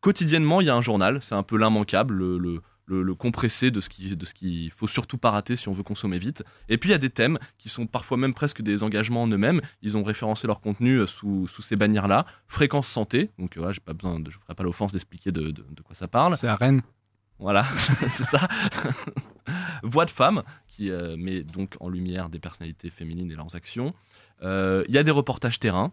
Quotidiennement, il y a un journal. C'est un peu l'immanquable, le, le Le, le compressé de ce qui, de ce qu'il faut surtout pas rater si on veut consommer vite. Et puis il y a des thèmes qui sont parfois même presque des engagements en eux-mêmes. Ils ont référencé leur contenu sous, sous ces bannières-là. Fréquence santé, donc voilà, j'ai pas besoin, de, je ferai pas l'offense d'expliquer de, de, de quoi ça parle. C'est à Rennes. Voilà, c'est ça. Voix de femme qui euh, met donc en lumière des personnalités féminines et leurs actions. Il euh, y a des reportages terrain.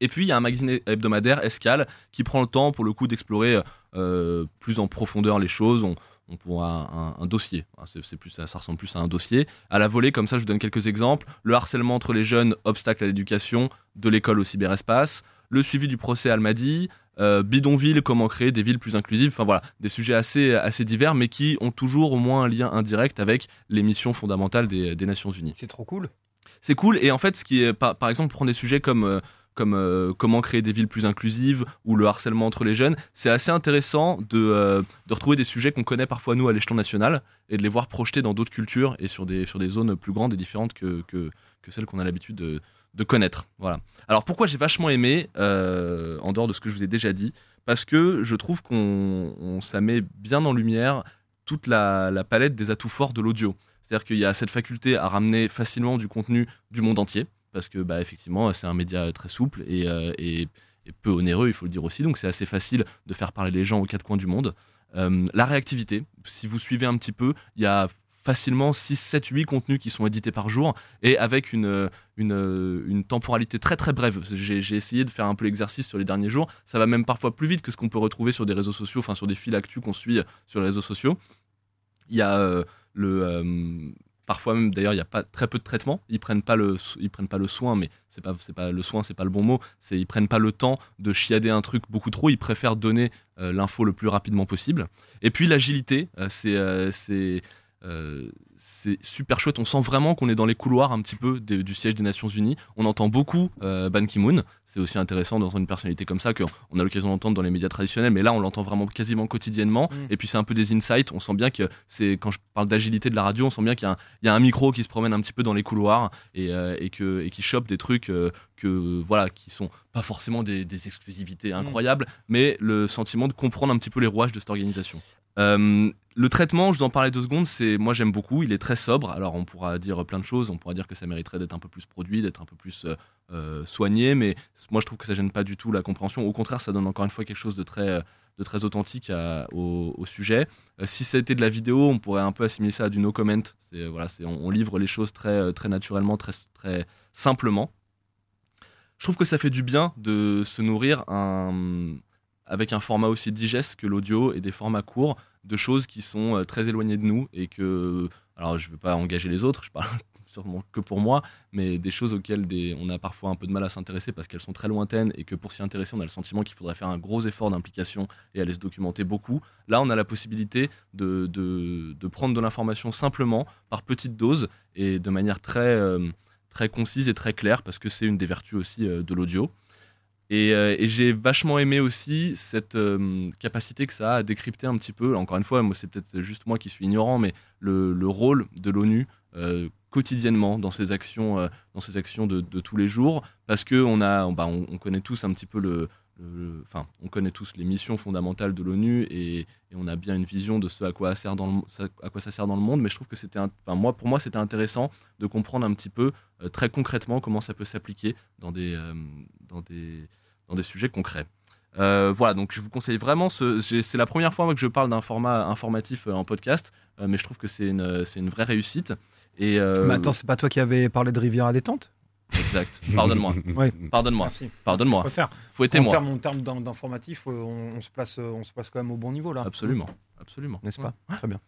Et puis il y a un magazine hebdomadaire, Escale, qui prend le temps pour le coup d'explorer euh, plus en profondeur les choses. On, on pourra un, un dossier, c'est, c'est plus, ça, ça ressemble plus à un dossier. À la volée, comme ça je vous donne quelques exemples. Le harcèlement entre les jeunes, obstacle à l'éducation, de l'école au cyberespace. Le suivi du procès Almadi, euh, bidonville, comment créer des villes plus inclusives. Enfin voilà, des sujets assez, assez divers mais qui ont toujours au moins un lien indirect avec les missions fondamentales des, des Nations Unies. C'est trop cool. C'est cool et en fait ce qui est, par, par exemple prendre des sujets comme... Euh, comme euh, comment créer des villes plus inclusives ou le harcèlement entre les jeunes, c'est assez intéressant de, euh, de retrouver des sujets qu'on connaît parfois nous à l'échelon national et de les voir projetés dans d'autres cultures et sur des, sur des zones plus grandes et différentes que, que, que celles qu'on a l'habitude de, de connaître. Voilà. Alors pourquoi j'ai vachement aimé, euh, en dehors de ce que je vous ai déjà dit, parce que je trouve qu'on on, ça met bien en lumière toute la, la palette des atouts forts de l'audio. C'est-à-dire qu'il y a cette faculté à ramener facilement du contenu du monde entier, parce que bah, effectivement, c'est un média très souple et, euh, et, et peu onéreux, il faut le dire aussi. Donc, c'est assez facile de faire parler les gens aux quatre coins du monde. Euh, la réactivité, si vous suivez un petit peu, il y a facilement six, sept, huit contenus qui sont édités par jour et avec une, une, une temporalité très, très brève. J'ai, j'ai essayé de faire un peu l'exercice sur les derniers jours. Ça va même parfois plus vite que ce qu'on peut retrouver sur des réseaux sociaux, enfin, sur des fils actus qu'on suit sur les réseaux sociaux. Il y a euh, le... Euh, Parfois même, d'ailleurs, il y a pas très peu de traitements. Ils prennent pas le, ils prennent pas le soin, mais c'est pas, c'est pas le soin, c'est pas le bon mot. C'est ils prennent pas le temps de chiader un truc beaucoup trop. Ils préfèrent donner euh, l'info le plus rapidement possible. Et puis l'agilité, euh, c'est, euh, c'est, euh, c'est super chouette. On sent vraiment qu'on est dans les couloirs un petit peu de, du siège des Nations Unies. On entend beaucoup euh, Ban Ki-moon. C'est aussi intéressant d'entendre une personnalité comme ça qu'on a l'occasion d'entendre dans les médias traditionnels, mais là on l'entend vraiment quasiment quotidiennement. Mmh. Et puis c'est un peu des insights. On sent bien que c'est quand je parle d'agilité de la radio, on sent bien qu'il y a un, il y a un micro qui se promène un petit peu dans les couloirs et, euh, et que et qui chope des trucs euh, que voilà qui sont pas forcément des, des exclusivités incroyables, mmh. mais le sentiment de comprendre un petit peu les rouages de cette organisation. Euh, le traitement, je vous en parlais deux secondes, c'est, moi j'aime beaucoup, il est très sobre. Alors on pourra dire plein de choses, on pourra dire que ça mériterait d'être un peu plus produit, d'être un peu plus euh, soigné, mais moi je trouve que ça gêne pas du tout la compréhension, au contraire ça donne encore une fois quelque chose de très, de très authentique à, au, au sujet. Euh, si ça était de la vidéo, on pourrait un peu assimiler ça à du no comment, c'est, voilà, c'est, on, on livre les choses très, très naturellement, très, très simplement. Je trouve que ça fait du bien de se nourrir un... avec un format aussi digeste que l'audio et des formats courts, de choses qui sont très éloignées de nous et que, alors je ne veux pas engager les autres, je parle sûrement que pour moi, mais des choses auxquelles des, on a parfois un peu de mal à s'intéresser parce qu'elles sont très lointaines et que pour s'y intéresser, on a le sentiment qu'il faudrait faire un gros effort d'implication et aller se documenter beaucoup. Là, on a la possibilité de, de, de prendre de l'information simplement par petites doses et de manière très, très concise et très claire parce que c'est une des vertus aussi de l'audio. Et, et j'ai vachement aimé aussi cette euh, capacité que ça a à décrypter un petit peu, encore une fois, moi, c'est peut-être juste moi qui suis ignorant, mais le, le rôle de l'ONU euh, quotidiennement dans ses actions, euh, dans ses actions de, de tous les jours, parce qu'on on, bah, on, on connaît tous un petit peu le, le, enfin, on connaît tous les missions fondamentales de l'ONU et, et on a bien une vision de ce à quoi, sert dans le, à quoi ça sert dans le monde, mais je trouve que c'était, un, enfin, moi, pour moi, c'était intéressant de comprendre un petit peu euh, très concrètement comment ça peut s'appliquer dans des... Euh, Dans des, dans des sujets concrets. Euh, voilà, donc je vous conseille vraiment, ce, c'est la première fois que je parle d'un format informatif en podcast, euh, mais je trouve que c'est une, c'est une vraie réussite. Et, euh, mais attends, c'est pas toi qui avais parlé de Rivière à détente ? Exact, pardonne-moi, ouais. pardonne-moi, Merci. pardonne-moi, fouettez-moi. En termes en terme d'informatif, on, on, se place, on se place quand même au bon niveau là. Absolument, absolument. N'est-ce pas ? Ouais. Très bien.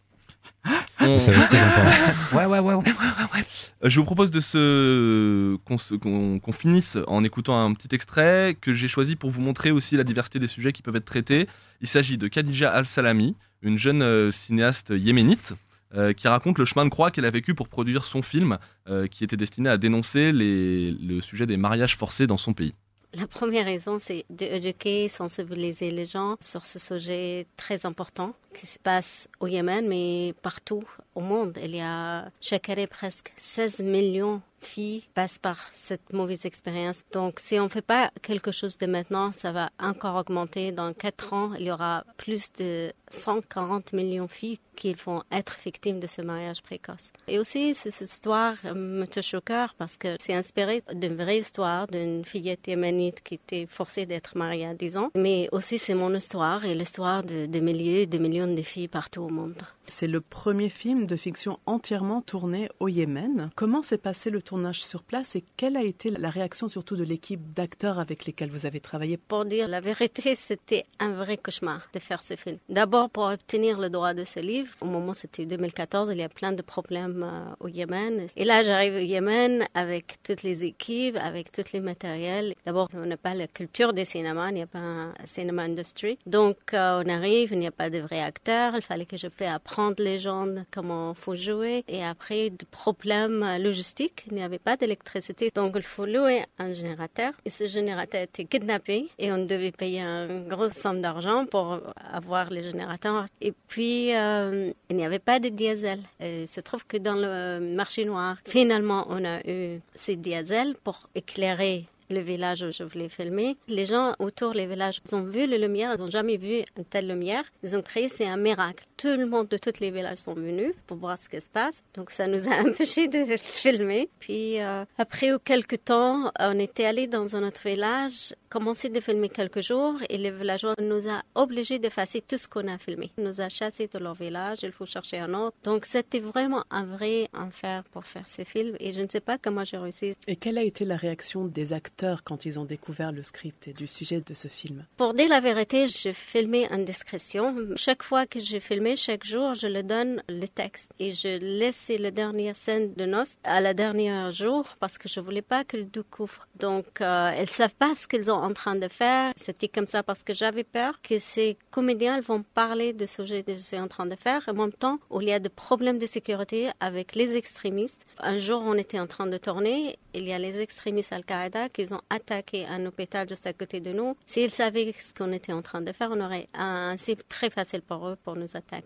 On... Ça ouais, ouais, ouais, ouais, ouais, ouais. Je vous propose de se... Qu'on, se... Qu'on... qu'on finisse en écoutant un petit extrait que j'ai choisi pour vous montrer aussi la diversité des sujets qui peuvent être traités. Il s'agit de Khadija Al-Salami, une jeune cinéaste yéménite euh, qui raconte le chemin de croix qu'elle a vécu pour produire son film euh, qui était destiné à dénoncer les... le sujet des mariages forcés dans son pays. La première raison, c'est d'éduquer, sensibiliser les gens sur ce sujet très important qui se passe au Yémen, mais partout au monde. Il y a chaque année presque seize millions de filles qui passent par cette mauvaise expérience. Donc, si on ne fait pas quelque chose de maintenant, ça va encore augmenter. Dans quatre ans, il y aura plus de cent quarante millions de filles qui vont être victimes de ce mariage précoce. Et aussi, cette histoire me touche au cœur parce que c'est inspiré d'une vraie histoire d'une fillette yéménite qui était forcée d'être mariée à dix ans. Mais aussi, c'est mon histoire et l'histoire de, de milliers, de millions de filles partout au monde. C'est le premier film de fiction entièrement tourné au Yémen. Comment s'est passé le tournage sur place et quelle a été la réaction surtout de l'équipe d'acteurs avec lesquels vous avez travaillé? Pour dire la vérité, c'était un vrai cauchemar de faire ce film. D'abord, pour obtenir le droit de ce livre, au moment, c'était deux mille quatorze, il y a plein de problèmes euh, au Yémen. Et là, j'arrive au Yémen avec toutes les équipes, avec tous les matériels. D'abord, on n'a pas la culture des cinémas, il n'y a pas un cinéma industry. Donc, euh, on arrive, il n'y a pas de vrais acteurs. Il fallait que je fasse apprendre les gens comment il faut jouer. Et après, des problèmes logistiques, il n'y avait pas d'électricité. Donc, il faut louer un générateur. Et ce générateur était kidnappé et on devait payer une grosse somme d'argent pour avoir le générateur. Et puis... Euh, il n'y avait pas de diesel. Il se trouve que dans le marché noir, finalement, on a eu ces diesels pour éclairer le village où je voulais filmer. Les gens autour des villages, ils ont vu la lumière, ils n'ont jamais vu une telle lumière. Ils ont créé, c'est un miracle. Tout le monde de tous les villages sont venus pour voir ce qui se passe. Donc, ça nous a empêchés de filmer. Puis, euh, après quelques temps, on était allés dans un autre village, commencer de filmer quelques jours et les villageois nous ont obligés d'effacer tout ce qu'on a filmé. Ils nous ont chassés de leur village, il faut chercher un autre. Donc, c'était vraiment un vrai enfer pour faire ce film et je ne sais pas comment j'ai réussi. Et quelle a été la réaction des acteurs quand ils ont découvert le script et du sujet de ce film? Pour dire la vérité, je filmais en discrétion. Chaque fois que je filmais, chaque jour, je le donne le texte et je laissais la dernière scène de noces à la dernière jour parce que je voulais pas qu'ils découvrent. Donc, euh, elles savent pas ce qu'ils sont en train de faire. C'était comme ça parce que j'avais peur que ces comédiens vont parler de ce sujet que je suis en train de faire. En même temps, il y a des problèmes de sécurité avec les extrémistes. Un jour, on était en train de tourner. Il y a les extrémistes Al-Qaïda qui ont attaqué un hôpital juste à côté de nous. S'ils savaient ce qu'on était en train de faire, on aurait un cible très facile pour eux pour nous attaquer.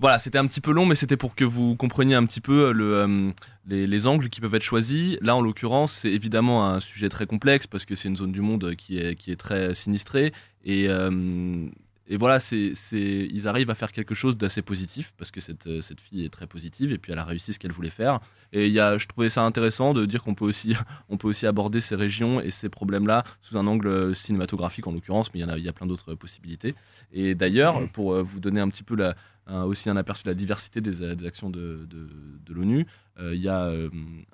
Voilà, c'était un petit peu long, mais c'était pour que vous compreniez un petit peu le, euh, les, les angles qui peuvent être choisis. Là, en l'occurrence, c'est évidemment un sujet très complexe parce que c'est une zone du monde qui est, qui est très sinistrée. Et, euh, et voilà, c'est, c'est, ils arrivent à faire quelque chose d'assez positif parce que cette, cette fille est très positive et puis elle a réussi ce qu'elle voulait faire. Et il y a, je trouvais ça intéressant de dire qu'on peut aussi, on peut aussi aborder ces régions et ces problèmes-là sous un angle cinématographique en l'occurrence, mais il y en a, il y a plein d'autres possibilités. Et d'ailleurs, pour vous donner un petit peu la, un, aussi un aperçu de la diversité des, des actions de, de, de l'ONU, euh, il y a euh,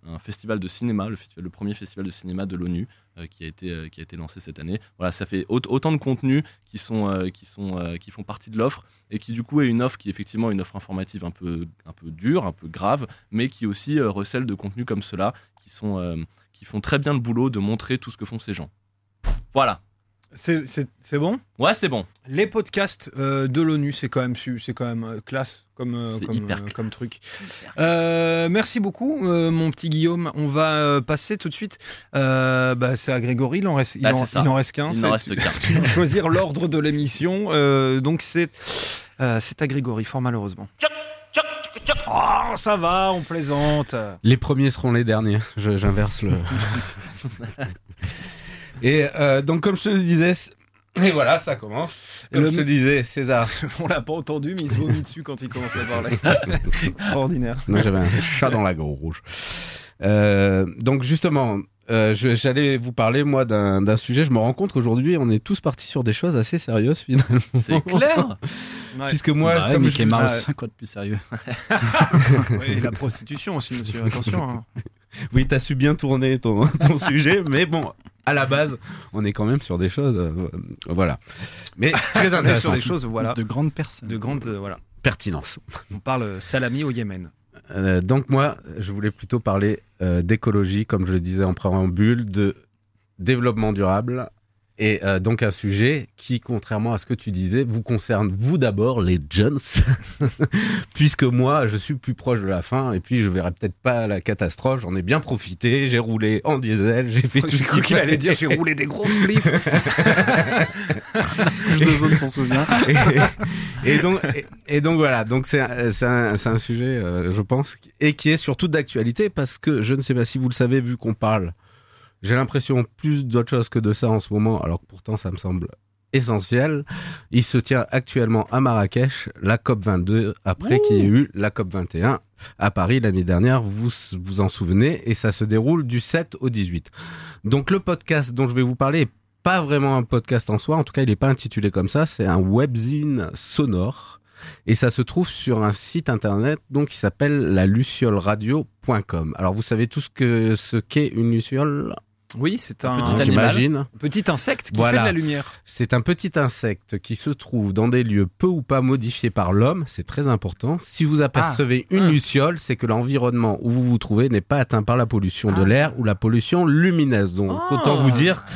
un festival de cinéma, le, festival, le premier festival de cinéma de l'ONU euh, qui, a été, euh, qui a été lancé cette année. Voilà, ça fait autant de contenus qui, sont, euh, qui, sont, euh, qui font partie de l'offre. et qui du coup est une offre qui est effectivement une offre informative un peu, un peu dure, un peu grave, mais qui aussi euh, recèle de contenus comme ceux-là, qui, sont, euh, qui font très bien le boulot de montrer tout ce que font ces gens. Voilà. C'est, c'est, c'est bon ? Ouais, c'est bon. Les podcasts euh, de l'ONU, c'est quand même, c'est quand même classe comme, euh, comme, euh, comme truc. Euh, merci beaucoup, euh, mon petit Guillaume. On va euh, passer tout de suite. Euh, bah, c'est à Grégory, il en reste, bah, il en, il en reste qu'un. Il c'est, en reste qu'un. Tu vas choisir l'ordre de l'émission. Euh, donc c'est, euh, c'est à Grégory, fort malheureusement. Oh, ça va, on plaisante. Les premiers seront les derniers. Je, j'inverse le... Et euh, donc, comme je te le disais, et voilà, ça commence. Comme le... je te le disais, César. On l'a pas entendu, mais il se vomit dessus quand il commence à parler. Extraordinaire. Non, j'avais un chat dans la gorge. Euh, donc, justement, euh, je, j'allais vous parler, moi, d'un, d'un sujet. Je me rends compte qu'aujourd'hui, on est tous partis sur des choses assez sérieuses, finalement. C'est clair. Ouais. Puisque moi, bah ouais, comme Mickey Mouse, quoi de plus sérieux. Oui, la prostitution aussi, monsieur. Attention. Hein. Oui, t'as su bien tourner ton, ton sujet, mais bon... À la base, on est quand même sur des choses, euh, voilà. Mais très intéressant. Sur des choses, voilà. De grandes personnes. De grandes, euh, voilà. Pertinence. On parle salami au Yémen. Euh, donc moi, je voulais plutôt parler euh, d'écologie, comme je le disais en préambule, de développement durable. Et euh, donc un sujet qui, contrairement à ce que tu disais, vous concerne vous d'abord, les jeunes, puisque moi je suis plus proche de la fin et puis je verrai peut-être pas la catastrophe. J'en ai bien profité, j'ai roulé en diesel, j'ai fait. Je crois qu'il allait dire j'ai roulé des grosses flips. Deux autres s'en souviennent. Et, et donc et, et donc voilà, donc c'est c'est un, c'est un sujet, euh, je pense, et qui est surtout d'actualité parce que je ne sais pas si vous le savez, vu qu'on parle. J'ai l'impression plus d'autres choses que de ça en ce moment, alors que pourtant ça me semble essentiel. Il se tient actuellement à Marrakech, la C O P vingt-deux, après qu'il y ait eu la C O P vingt et un à Paris l'année dernière, vous vous en souvenez, et ça se déroule du sept au dix-huit. Donc le podcast dont je vais vous parler n'est pas vraiment un podcast en soi, en tout cas il n'est pas intitulé comme ça, c'est un webzine sonore, et ça se trouve sur un site internet donc, qui s'appelle la luciole radio point com. Alors vous savez tous que ce qu'est une luciole ? Oui, c'est un petit, animal, petit insecte qui voilà. fait de la lumière. C'est un petit insecte qui se trouve dans des lieux peu ou pas modifiés par l'homme. C'est très important. Si vous apercevez ah, une hein. luciole, c'est que l'environnement où vous vous trouvez n'est pas atteint par la pollution ah. de l'air ou la pollution lumineuse. Donc oh. autant vous dire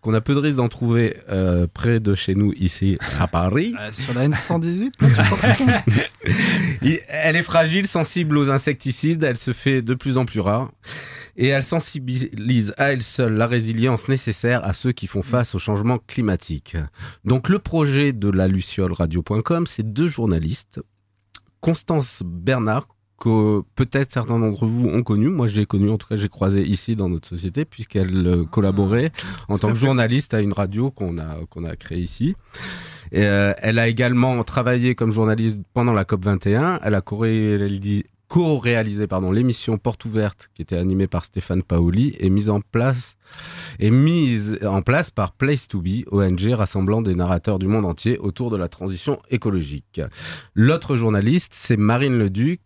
qu'on a peu de risque d'en trouver euh, près de chez nous, ici, à Paris. Euh, sur la N cent dix-huit Elle est fragile, sensible aux insecticides, elle se fait de plus en plus rare. Et elle sensibilise à elle seule la résilience nécessaire à ceux qui font face au changement climatique. Donc le projet de la luciole radio point com, c'est deux journalistes, Constance Bernard, que peut-être certains d'entre vous ont connu. Moi, je l'ai connue, en tout cas, j'ai croisé ici dans notre société, puisqu'elle collaborait en tant que journaliste à une radio qu'on a, qu'on a créée ici. Et euh, elle a également travaillé comme journaliste pendant la C O P vingt et un. Elle a co-réalisé, co-réalisé pardon, l'émission Porte Ouverte, qui était animée par Stéphane Paoli, et mise en place, et mise en place par Place to Be, O N G rassemblant des narrateurs du monde entier autour de la transition écologique. L'autre journaliste, c'est Marine Leduc.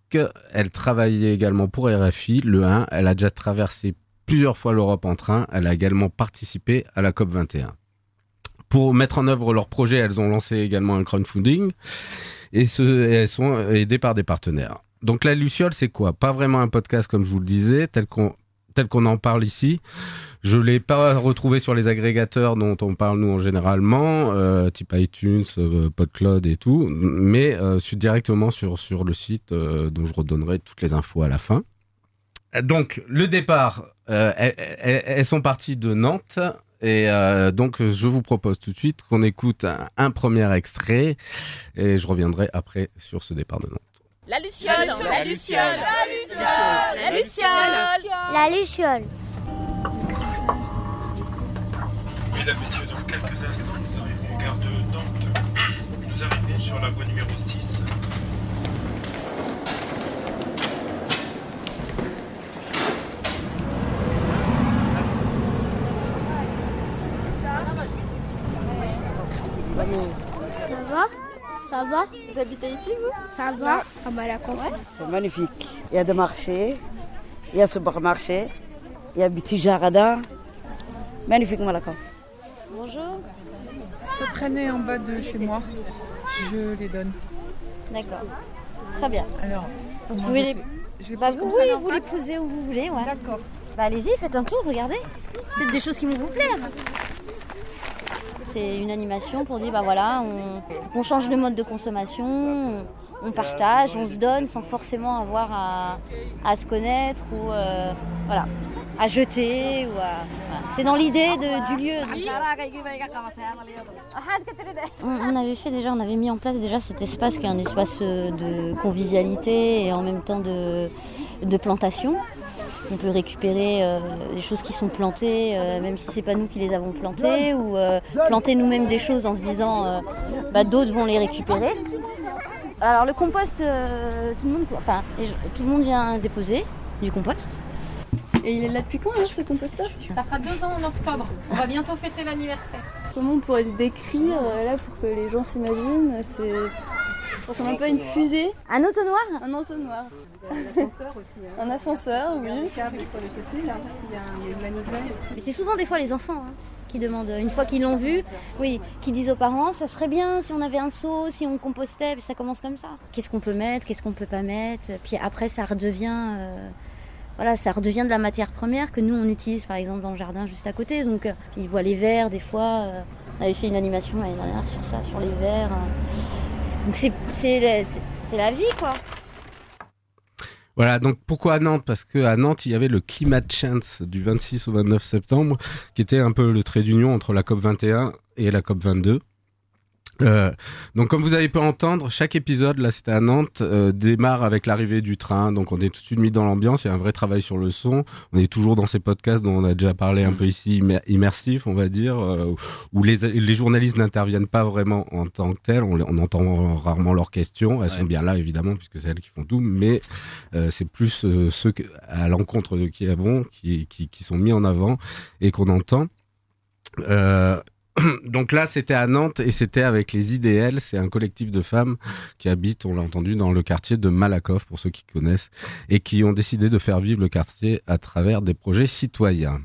Elle travaillait également pour R F I, le un. Elle a déjà traversé plusieurs fois l'Europe en train. Elle a également participé à la C O P vingt et un. Pour mettre en œuvre leur projet, elles ont lancé également un crowdfunding et, ce, et elles sont aidées par des partenaires. Donc la Luciole, c'est quoi ? Pas vraiment un podcast, comme je vous le disais, tel qu'on, tel qu'on en parle ici. Je ne l'ai pas retrouvé sur les agrégateurs dont on parle nous en généralement, euh, type iTunes, euh, PodCloud et tout, mais euh, directement sur, sur le site euh, dont je redonnerai toutes les infos à la fin. Donc, le départ, euh, elles, elles sont parties de Nantes et euh, donc je vous propose tout de suite qu'on écoute un, un premier extrait et je reviendrai après sur ce départ de Nantes. La Luciole, la Luciole, la Luciole, la Luciole, la Luciole. La Luciole. Mesdames, Messieurs, dans quelques instants, nous arrivons en gare de Nantes. Nous arrivons sur la voie numéro six. Ça va ? Ça va ? Vous habitez ici, vous ? Ça va ? Ah bah la campagne. C'est magnifique. Il y a des marchés, il y a un supermarché, il y a un petit jardin. Magnifique, Malaka. Bonjour. Je suis traînée en bas de chez moi. Je les donne. D'accord. Très bien. Alors, vous pouvez les... Je vais bah, vous, comme oui, ça, vous les posez où vous voulez. Ouais. D'accord. Bah, allez-y, faites un tour, regardez. Peut-être des choses qui vont vous plaire. C'est une animation pour dire, bah voilà, on, on change le mode de consommation, on, on partage, on se donne sans forcément avoir à, à se connaître ou euh, voilà, à jeter. Ou à, voilà. C'est dans l'idée de, du lieu. Du... On, on avait fait déjà, on avait mis en place déjà cet espace qui est un espace de convivialité et en même temps de, de plantation. On peut récupérer euh, des choses qui sont plantées, euh, même si c'est pas nous qui les avons plantées, ou euh, planter nous-mêmes des choses en se disant euh, bah, d'autres vont les récupérer. Alors le compost, euh, tout le monde, enfin, tout le monde vient déposer du compost. Et il est là depuis quand hein, ce composteur? Ça fera deux ans en octobre. On va bientôt fêter l'anniversaire. Comment on pourrait le décrire euh, là pour que les gens s'imaginent? C'est... Ça n'a pas une fusée. Un entonnoir. Un entonnoir. Un ascenseur aussi. Hein. Un ascenseur, oui. Un câble sur les côtés, là, parce qu'il y a une manivelle. Mais c'est souvent des fois les enfants hein, qui demandent, une fois qu'ils l'ont vu, oui, qui disent aux parents, ça serait bien si on avait un seau, si on compostait, puis ça commence comme ça. Qu'est-ce qu'on peut mettre, qu'est-ce qu'on peut pas mettre. Puis après, ça redevient, euh, voilà, ça redevient de la matière première que nous, on utilise, par exemple, dans le jardin juste à côté. Donc, euh, ils voient les verres, des fois. Euh, on avait fait une animation l'année dernière sur ça, sur les verres. Euh, Donc c'est, c'est, c'est, c'est la vie, quoi. Voilà, donc pourquoi à Nantes ? Parce qu'à Nantes, il y avait le Climate Chance du vingt-six au vingt-neuf septembre, qui était un peu le trait d'union entre la C O P vingt et un et la C O P vingt-deux. Euh, donc comme vous avez pu entendre, chaque épisode, là c'était à Nantes, euh, démarre avec l'arrivée du train. Donc on est tout de suite mis dans l'ambiance, il y a un vrai travail sur le son. On est toujours dans ces podcasts dont on a déjà parlé un peu ici, immersif on va dire, euh, où les, les journalistes n'interviennent pas vraiment en tant que tels. On, on entend rarement leurs questions, elles ouais. sont bien là évidemment puisque c'est elles qui font tout, mais euh, c'est plus euh, ceux que, à l'encontre de qui avons, qui, qui, qui sont mis en avant et qu'on entend. Euh... Donc là, c'était à Nantes et c'était avec les I D L. C'est un collectif de femmes qui habitent, on l'a entendu, dans le quartier de Malakoff, pour ceux qui connaissent, et qui ont décidé de faire vivre le quartier à travers des projets citoyens.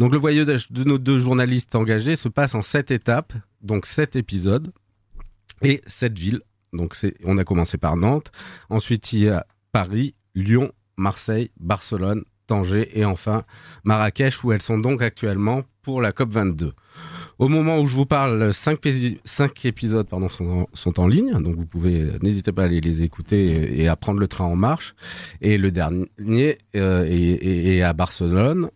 Donc le voyage de nos deux journalistes engagés se passe en sept étapes, donc sept épisodes et sept villes. Donc c'est, on a commencé par Nantes. Ensuite, il y a Paris, Lyon, Marseille, Barcelone, Tanger et enfin Marrakech, où elles sont donc actuellement pour la C O P vingt-deux. Au moment où je vous parle, cinq, pési- cinq épisodes pardon, sont, en, sont en ligne, donc vous pouvez, n'hésitez pas à aller les écouter et, et à prendre le train en marche. Et le dernier euh, est, est, est à Barcelone.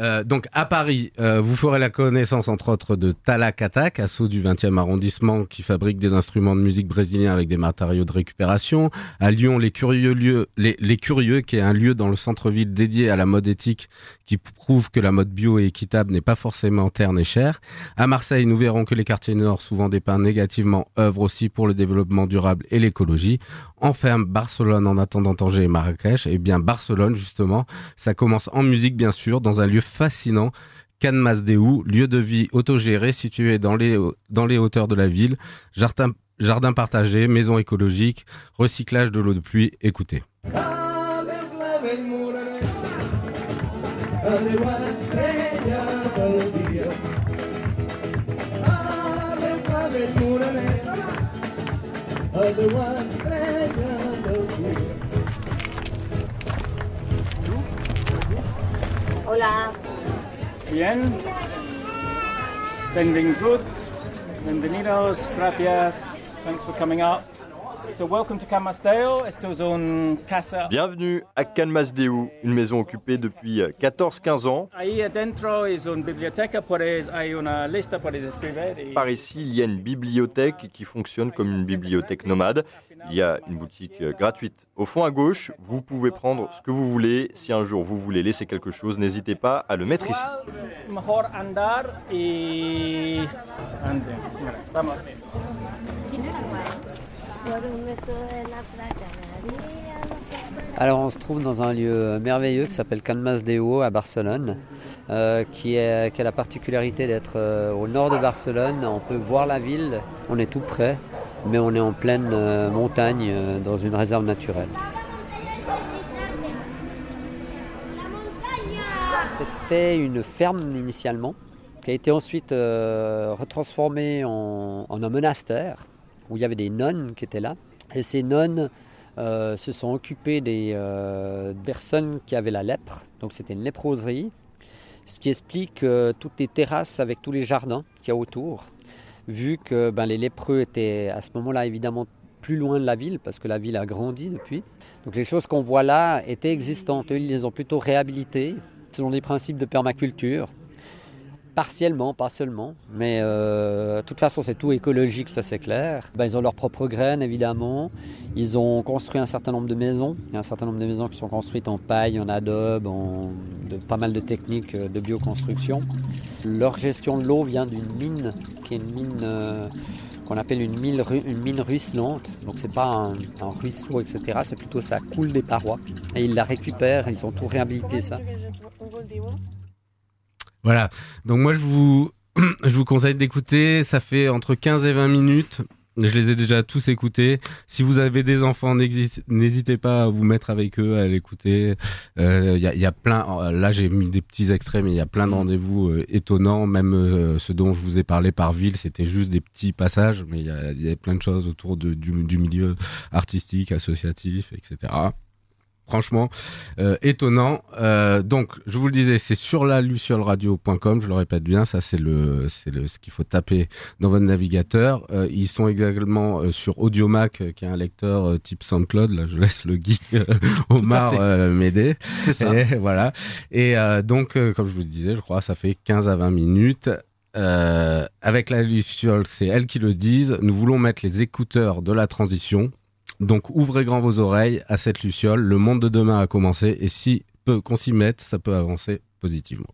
Euh, donc à Paris, euh, vous ferez la connaissance entre autres de Talak Attack, assaut du vingtième arrondissement qui fabrique des instruments de musique brésiliens avec des matériaux de récupération. À Lyon, les Curieux, lieux, les, les Curieux, qui est un lieu dans le centre-ville dédié à la mode éthique, qui prouve que la mode bio et équitable n'est pas forcément terne et chère. À Marseille, nous verrons que les quartiers nord, souvent dépeints négativement, œuvrent aussi pour le développement durable et l'écologie. Enfin, Barcelone, en attendant Tanger et Marrakech, et eh bien Barcelone justement, ça commence en musique bien sûr, dans un lieu fascinant, Can Masdeu, lieu de vie autogéré situé dans les, dans les hauteurs de la ville, jardin, jardin partagé, maison écologique, recyclage de l'eau de pluie, écoutez. Hola. Bien. Bienvenidos. Bienvenidos. Gracias. Thanks for coming out. So welcome to Can Masdeu. Esto es un casa. Bienvenue à Can Masdeu, une maison occupée depuis quatorze quinze ans. Ahí adentro es una biblioteca, pues hay una lista para escribir. Par ici, il y a une bibliothèque qui fonctionne comme une bibliothèque nomade. Il y a une boutique gratuite. Au fond à gauche, vous pouvez prendre ce que vous voulez. Si un jour vous voulez laisser quelque chose, n'hésitez pas à le mettre ici. Alors on se trouve dans un lieu merveilleux qui s'appelle Can Masdeu à Barcelone, euh, qui, est, qui a la particularité d'être euh, au nord de Barcelone. On peut voir la ville, on est tout près, mais on est en pleine euh, montagne, euh, dans une réserve naturelle. C'était une ferme initialement, qui a été ensuite euh, retransformée en, en un monastère. où il y avait des nonnes qui étaient là. Et ces nonnes euh, se sont occupées des euh, personnes qui avaient la lèpre. Donc c'était une léproserie, ce qui explique euh, toutes les terrasses avec tous les jardins qu'il y a autour. Vu que ben, les lépreux étaient à ce moment-là évidemment plus loin de la ville, parce que la ville a grandi depuis. Donc les choses qu'on voit là étaient existantes. Eux, ils les ont plutôt réhabilitées selon des principes de permaculture. Partiellement, pas seulement, mais euh, de toute façon c'est tout écologique, ça c'est clair. Ben, ils ont leurs propres graines évidemment, ils ont construit un certain nombre de maisons, il y a un certain nombre de maisons qui sont construites en paille, en adobe, en de, pas mal de techniques de bioconstruction. Leur gestion de l'eau vient d'une mine, qui est une mine euh, qu'on appelle une mine, une mine ruisselante, donc c'est pas un, un ruisseau et cetera, c'est plutôt ça coule des parois et ils la récupèrent, ils ont tout réhabilité ça. Voilà, donc moi je vous, je vous conseille d'écouter, ça fait entre quinze et vingt minutes, je les ai déjà tous écoutés. Si vous avez des enfants, n'hésitez pas à vous mettre avec eux, à l'écouter. Euh, y a, y a plein, là j'ai mis des petits extraits, mais il y a plein de rendez-vous euh, étonnants, même euh, ce dont je vous ai parlé par ville, c'était juste des petits passages, mais il y a, y a plein de choses autour de, du, du milieu artistique, associatif, et cetera. Franchement, euh, étonnant. Euh, donc, je vous le disais, c'est sur la luciole radio point com, je le répète bien, ça c'est le, c'est le, ce qu'il faut taper dans votre navigateur. Euh, ils sont également euh, sur Audiomack, euh, qui est un lecteur euh, type SoundCloud. Là, je laisse le geek euh, Omar euh, m'aider. C'est ça. Et, voilà. Et euh, donc, euh, comme je vous le disais, je crois, ça fait quinze à vingt minutes. Euh, avec la luciole, c'est elles qui le disent. Nous voulons mettre les écouteurs de la transition. Donc ouvrez grand vos oreilles à cette luciole, le monde de demain a commencé et si peu qu'on s'y mette, ça peut avancer positivement.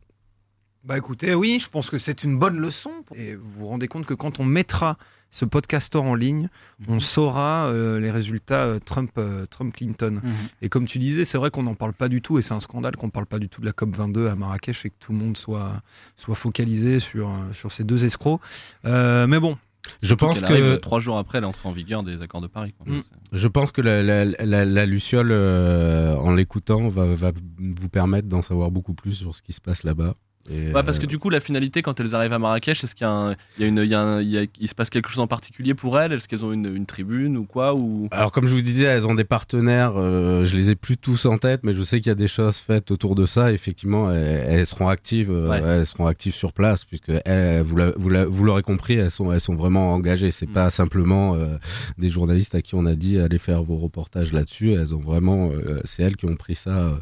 Bah écoutez, oui, je pense que c'est une bonne leçon et vous vous rendez compte que quand on mettra ce podcasteur en ligne, mmh. on saura euh, les résultats euh, Trump, euh, Trump-Clinton. Mmh. Et comme tu disais, c'est vrai qu'on n'en parle pas du tout et c'est un scandale qu'on ne parle pas du tout de la C O P vingt-deux à Marrakech et que tout le monde soit, soit focalisé sur, sur ces deux escrocs. Euh, mais bon. Je pense que trois jours après l'entrée en vigueur des accords de Paris. Quoi. Mmh. Je pense que la, la, la, la Luciole, euh, en l'écoutant, va, va vous permettre d'en savoir beaucoup plus sur ce qui se passe là-bas. Et ouais, parce que du coup, la finalité, quand elles arrivent à Marrakech, est-ce qu'il y a un, il y a une, il y a un, il y a, il se passe quelque chose en particulier pour elles? Est-ce qu'elles ont une, une tribune ou quoi ou... Alors, comme je vous disais, elles ont des partenaires. Euh, je les ai plus tous en tête, mais je sais qu'il y a des choses faites autour de ça. Effectivement, elles, elles seront actives. Euh, ouais. Elles seront actives sur place, puisque elles, vous, la, vous, la, vous l'aurez compris, elles sont, elles sont vraiment engagées. C'est mmh. pas simplement euh, des journalistes à qui on a dit allez faire vos reportages là-dessus. Elles ont vraiment, euh, c'est elles qui ont pris ça euh,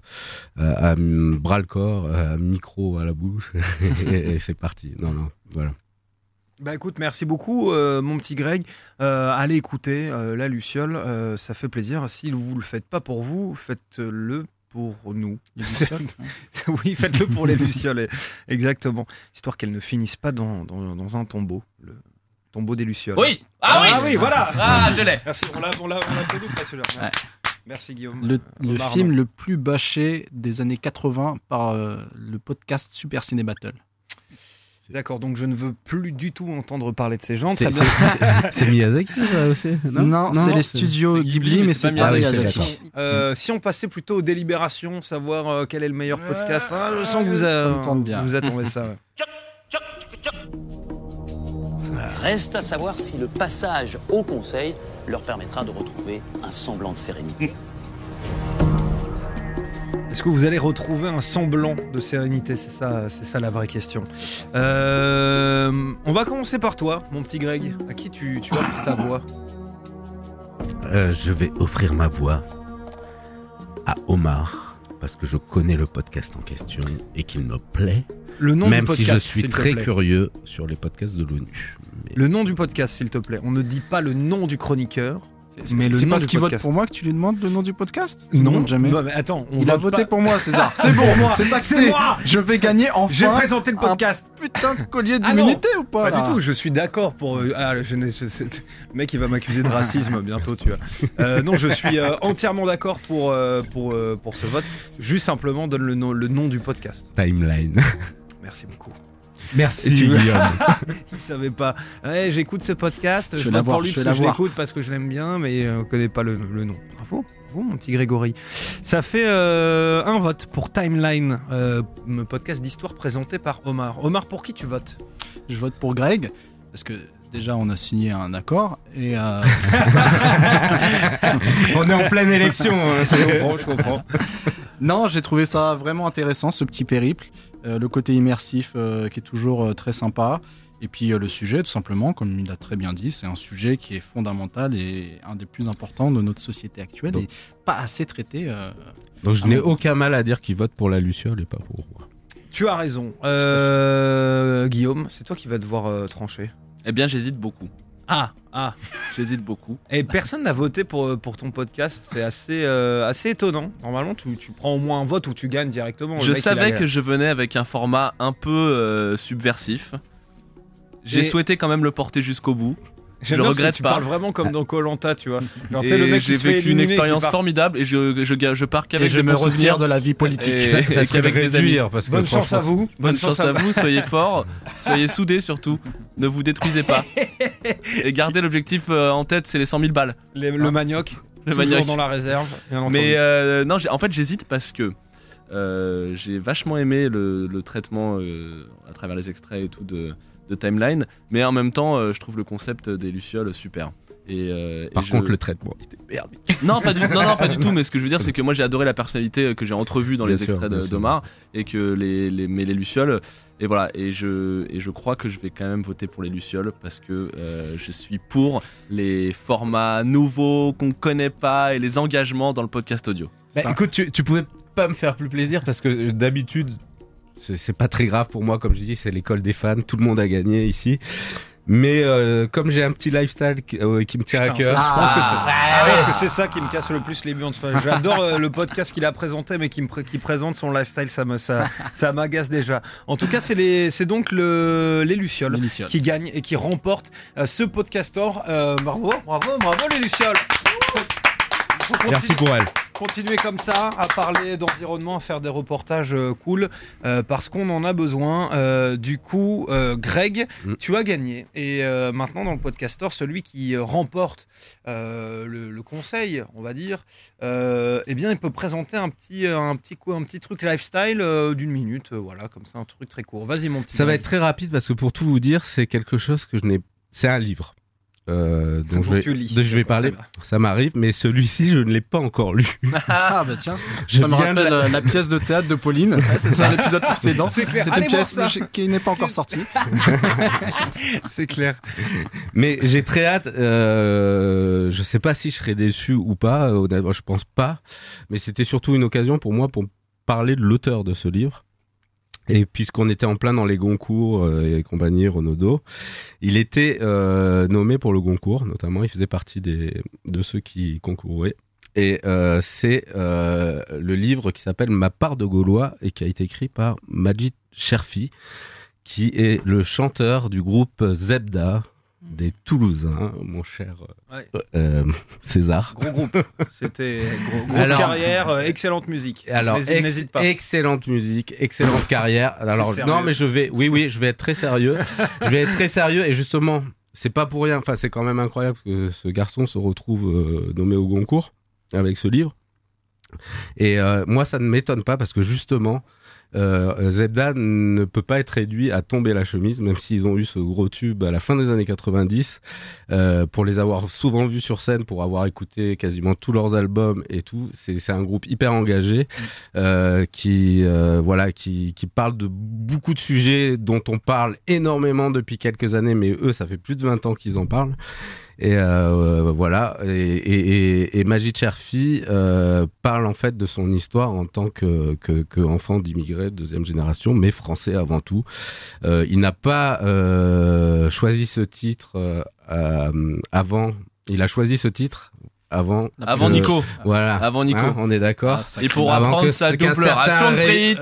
à, à bras le corps, à micro à la bouche. et, et c'est parti. Non, non, voilà. Bah écoute, merci beaucoup, euh, mon petit Greg. Euh, allez écouter euh, la Luciole, euh, ça fait plaisir. Si vous le faites pas pour vous, faites-le pour nous. Oui, faites-le pour les Lucioles, exactement. Histoire qu'elles ne finissent pas dans, dans, dans un tombeau, le tombeau des Lucioles. Oui, ah, ah oui, ah, oui, voilà. Ah, je l'ai. Merci, on l'a, on l'a, on l'a prévu, pas celui-là. Merci. Ouais. Merci Guillaume. Le, le film le plus bâché des années quatre-vingts par euh, le podcast Super Ciné Battle. D'accord, donc je ne veux plus du tout entendre parler de ces gens. C'est, c'est, c'est, c'est Miyazaki aussi non, non, non, c'est non, les c'est, studios c'est Ghibli, Ghibli, mais c'est, c'est pas Miyazaki. Miyazaki. Euh, si on passait plutôt aux délibérations, savoir euh, quel est le meilleur podcast, euh, hein, je sens que vous, a, bien. vous attendez ça. Ouais. Choc, choc, choc. Reste à savoir si le passage au Conseil leur permettra de retrouver un semblant de sérénité. Est-ce que vous allez retrouver un semblant de sérénité ? C'est ça, c'est ça la vraie question. Euh, on va commencer par toi, mon petit Greg. À qui tu, tu offres ta voix ? euh, Je vais offrir ma voix à Omar, parce que je connais le podcast en question et qu'il me plaît. Le nom Même du podcast, si je suis très curieux sur les podcasts de l'ONU. Mais... Le nom du podcast, s'il te plaît. On ne dit pas le nom du chroniqueur, c'est, c'est, mais c'est, le c'est nom parce qu'il vote pour moi que tu lui demandes le nom du podcast. Non, non jamais. Bah, attends, on il a voté pas... pour moi, César. C'est bon, moi, c'est taxé. C'est moi. Je vais gagner enfin. J'ai présenté le podcast. Un putain de collier d'immunité ah ou pas? Pas du tout. Je suis d'accord pour. Euh, ah, je n'ai, je, le mec, il va m'accuser de racisme bientôt, tu vois. Euh, non, je suis euh, entièrement d'accord pour euh, pour euh, pour ce vote. Juste simplement donne le nom le nom du podcast. Timeline. Merci beaucoup. Merci Guillaume. Il savait pas. Ouais, j'écoute ce podcast. Je, je l'aime pour lui je parce que je l'écoute parce que je l'aime bien, mais on connaît pas le, le nom. Bravo, bravo, mon petit Grégory. Ça fait euh, un vote pour Timeline, euh, podcast d'histoire présenté par Omar. Omar, pour qui tu votes ? Je vote pour Greg parce que déjà on a signé un accord et euh... on est en pleine élection. Hein, ça je comprends, je comprends. Non, j'ai trouvé ça vraiment intéressant, ce petit périple, euh, le côté immersif euh, qui est toujours euh, très sympa. Et puis euh, le sujet, tout simplement, comme il l'a très bien dit, c'est un sujet qui est fondamental et un des plus importants de notre société actuelle, donc, et pas assez traité. Euh, donc je n'ai moment. aucun mal à dire qu'il vote pour la Luciole et pas pour moi. Tu as raison. Euh, Guillaume, c'est toi qui vas devoir euh, trancher. Eh bien, j'hésite beaucoup. Ah, ah, j'hésite beaucoup. Et personne n'a voté pour, pour ton podcast, c'est assez, euh, assez étonnant. Normalement, tu, tu prends au moins un vote ou tu gagnes directement. Je savais que je venais avec un format un peu euh, subversif. J'ai Et souhaité quand même le porter jusqu'au bout. J'aime je regrette tu pas. Tu parles vraiment comme dans Koh-Lanta, tu vois. Genre, le mec j'ai vécu une expérience formidable et je, je, je, je pars qu'avec et je des me retire de la vie politique. Et, ça, ça et qu'avec des amis. Parce que bonne chance à vous. Bonne, bonne chance à vous. Soyez forts. Soyez soudés surtout. Ne vous détruisez pas. Et gardez l'objectif en tête, c'est les cent mille balles. Les, hein. Le manioc. Le toujours manioc. Dans la réserve. Mais euh, non, j'ai, en fait, j'hésite parce que euh, j'ai vachement aimé le, le traitement euh, à travers les extraits et tout de. de Timeline, mais en même temps euh, je trouve le concept des Lucioles super et, euh, par et contre je... le traitement il était merde. non, pas du... non, non pas du tout, mais ce que je veux dire c'est que moi j'ai adoré la personnalité que j'ai entrevue dans bien les sûr, extraits de, d'Omar et que les, les... mais les Lucioles et voilà et je... et je crois que je vais quand même voter pour les Lucioles parce que euh, je suis pour les formats nouveaux qu'on connaît pas et les engagements dans le podcast audio. Bah, enfin... écoute tu, tu pouvais pas me faire plus plaisir parce que d'habitude C'est, c'est pas très grave pour moi, comme je dis, c'est l'école des fans, tout le monde a gagné ici. Mais euh, comme j'ai un petit lifestyle qui, euh, qui me tient Putain, à cœur, je pense, que c'est, ah, je pense que c'est ça qui me casse le plus les buts. Enfin, j'adore euh, le podcast qu'il a présenté, mais qui, me pr- qui présente son lifestyle, ça, me, ça, ça m'agace déjà. En tout cas, c'est, les, c'est donc le, les, Lucioles les Lucioles qui gagnent et qui remportent euh, ce podcastor. Euh, bravo, bravo, bravo les Lucioles. Merci pour elle. Continuer comme ça, à parler d'environnement, à faire des reportages euh, cool, euh, parce qu'on en a besoin. Euh, du coup, euh, Greg, mmh. tu as gagné. Et euh, maintenant, dans le podcastor, celui qui remporte euh, le, le conseil, on va dire, euh, eh bien, il peut présenter un petit, un petit, coup, un petit truc lifestyle euh, d'une minute. Euh, voilà, comme ça, un truc très court. Vas-y, mon petit. Ça va être très rapide, parce que pour tout vous dire, c'est quelque chose que je n'ai. C'est un livre. Euh, donc, donc je vais, tu lis, je vais parler, ça, ça m'arrive, mais celui-ci je ne l'ai pas encore lu. Ah bah tiens, je ça me rappelle la... la pièce de théâtre de Pauline, ouais, c'est ça l'épisode précédent, c'est clair. C'était une pièce qui n'est pas encore sortie. C'est clair. Mais j'ai très hâte, euh, je sais pas si je serai déçu ou pas, je pense pas, mais c'était surtout une occasion pour moi pour parler de l'auteur de ce livre. Et puisqu'on était en plein dans les Goncourt et compagnie, Renaudot, il était euh, nommé pour le Goncourt, notamment. Il faisait partie des, de ceux qui concouraient. Et euh, c'est euh, le livre qui s'appelle « Ma part de Gaulois » et qui a été écrit par Majid Cherfi, qui est le chanteur du groupe Zebda des Toulousains, mon cher ouais. euh, César. Gros groupe, c'était gros, grosse alors, carrière, euh, excellente musique. Alors, n'hésite, ex- n'hésite pas. Excellente musique, excellente carrière. Alors non, mais je vais, oui, oui, je vais être très sérieux. Je vais être très sérieux et justement, c'est pas pour rien. Enfin, c'est quand même incroyable que ce garçon se retrouve euh, nommé au Goncourt avec ce livre. Et euh, moi, ça ne m'étonne pas parce que justement. Euh, Zebda ne peut pas être réduit à tomber la chemise, même s'ils ont eu ce gros tube à la fin des années quatre-vingt-dix, euh, pour les avoir souvent vus sur scène, pour avoir écouté quasiment tous leurs albums et tout. C'est, c'est un groupe hyper engagé, euh, qui, euh, voilà, qui, qui parle de beaucoup de sujets dont on parle énormément depuis quelques années, mais eux, ça fait plus de vingt ans qu'ils en parlent. Et euh, voilà. Et, et, et, et Majid Cherfi euh, parle en fait de son histoire en tant que, que, que enfant d'immigrés de deuxième génération, mais français avant tout. Euh, il n'a pas euh, choisi ce titre euh, euh, avant. Il a choisi ce titre. Avant, avant que, Nico, voilà, avant Nico, hein, on est d'accord. Ah, et pour apprendre sa double ration de frites,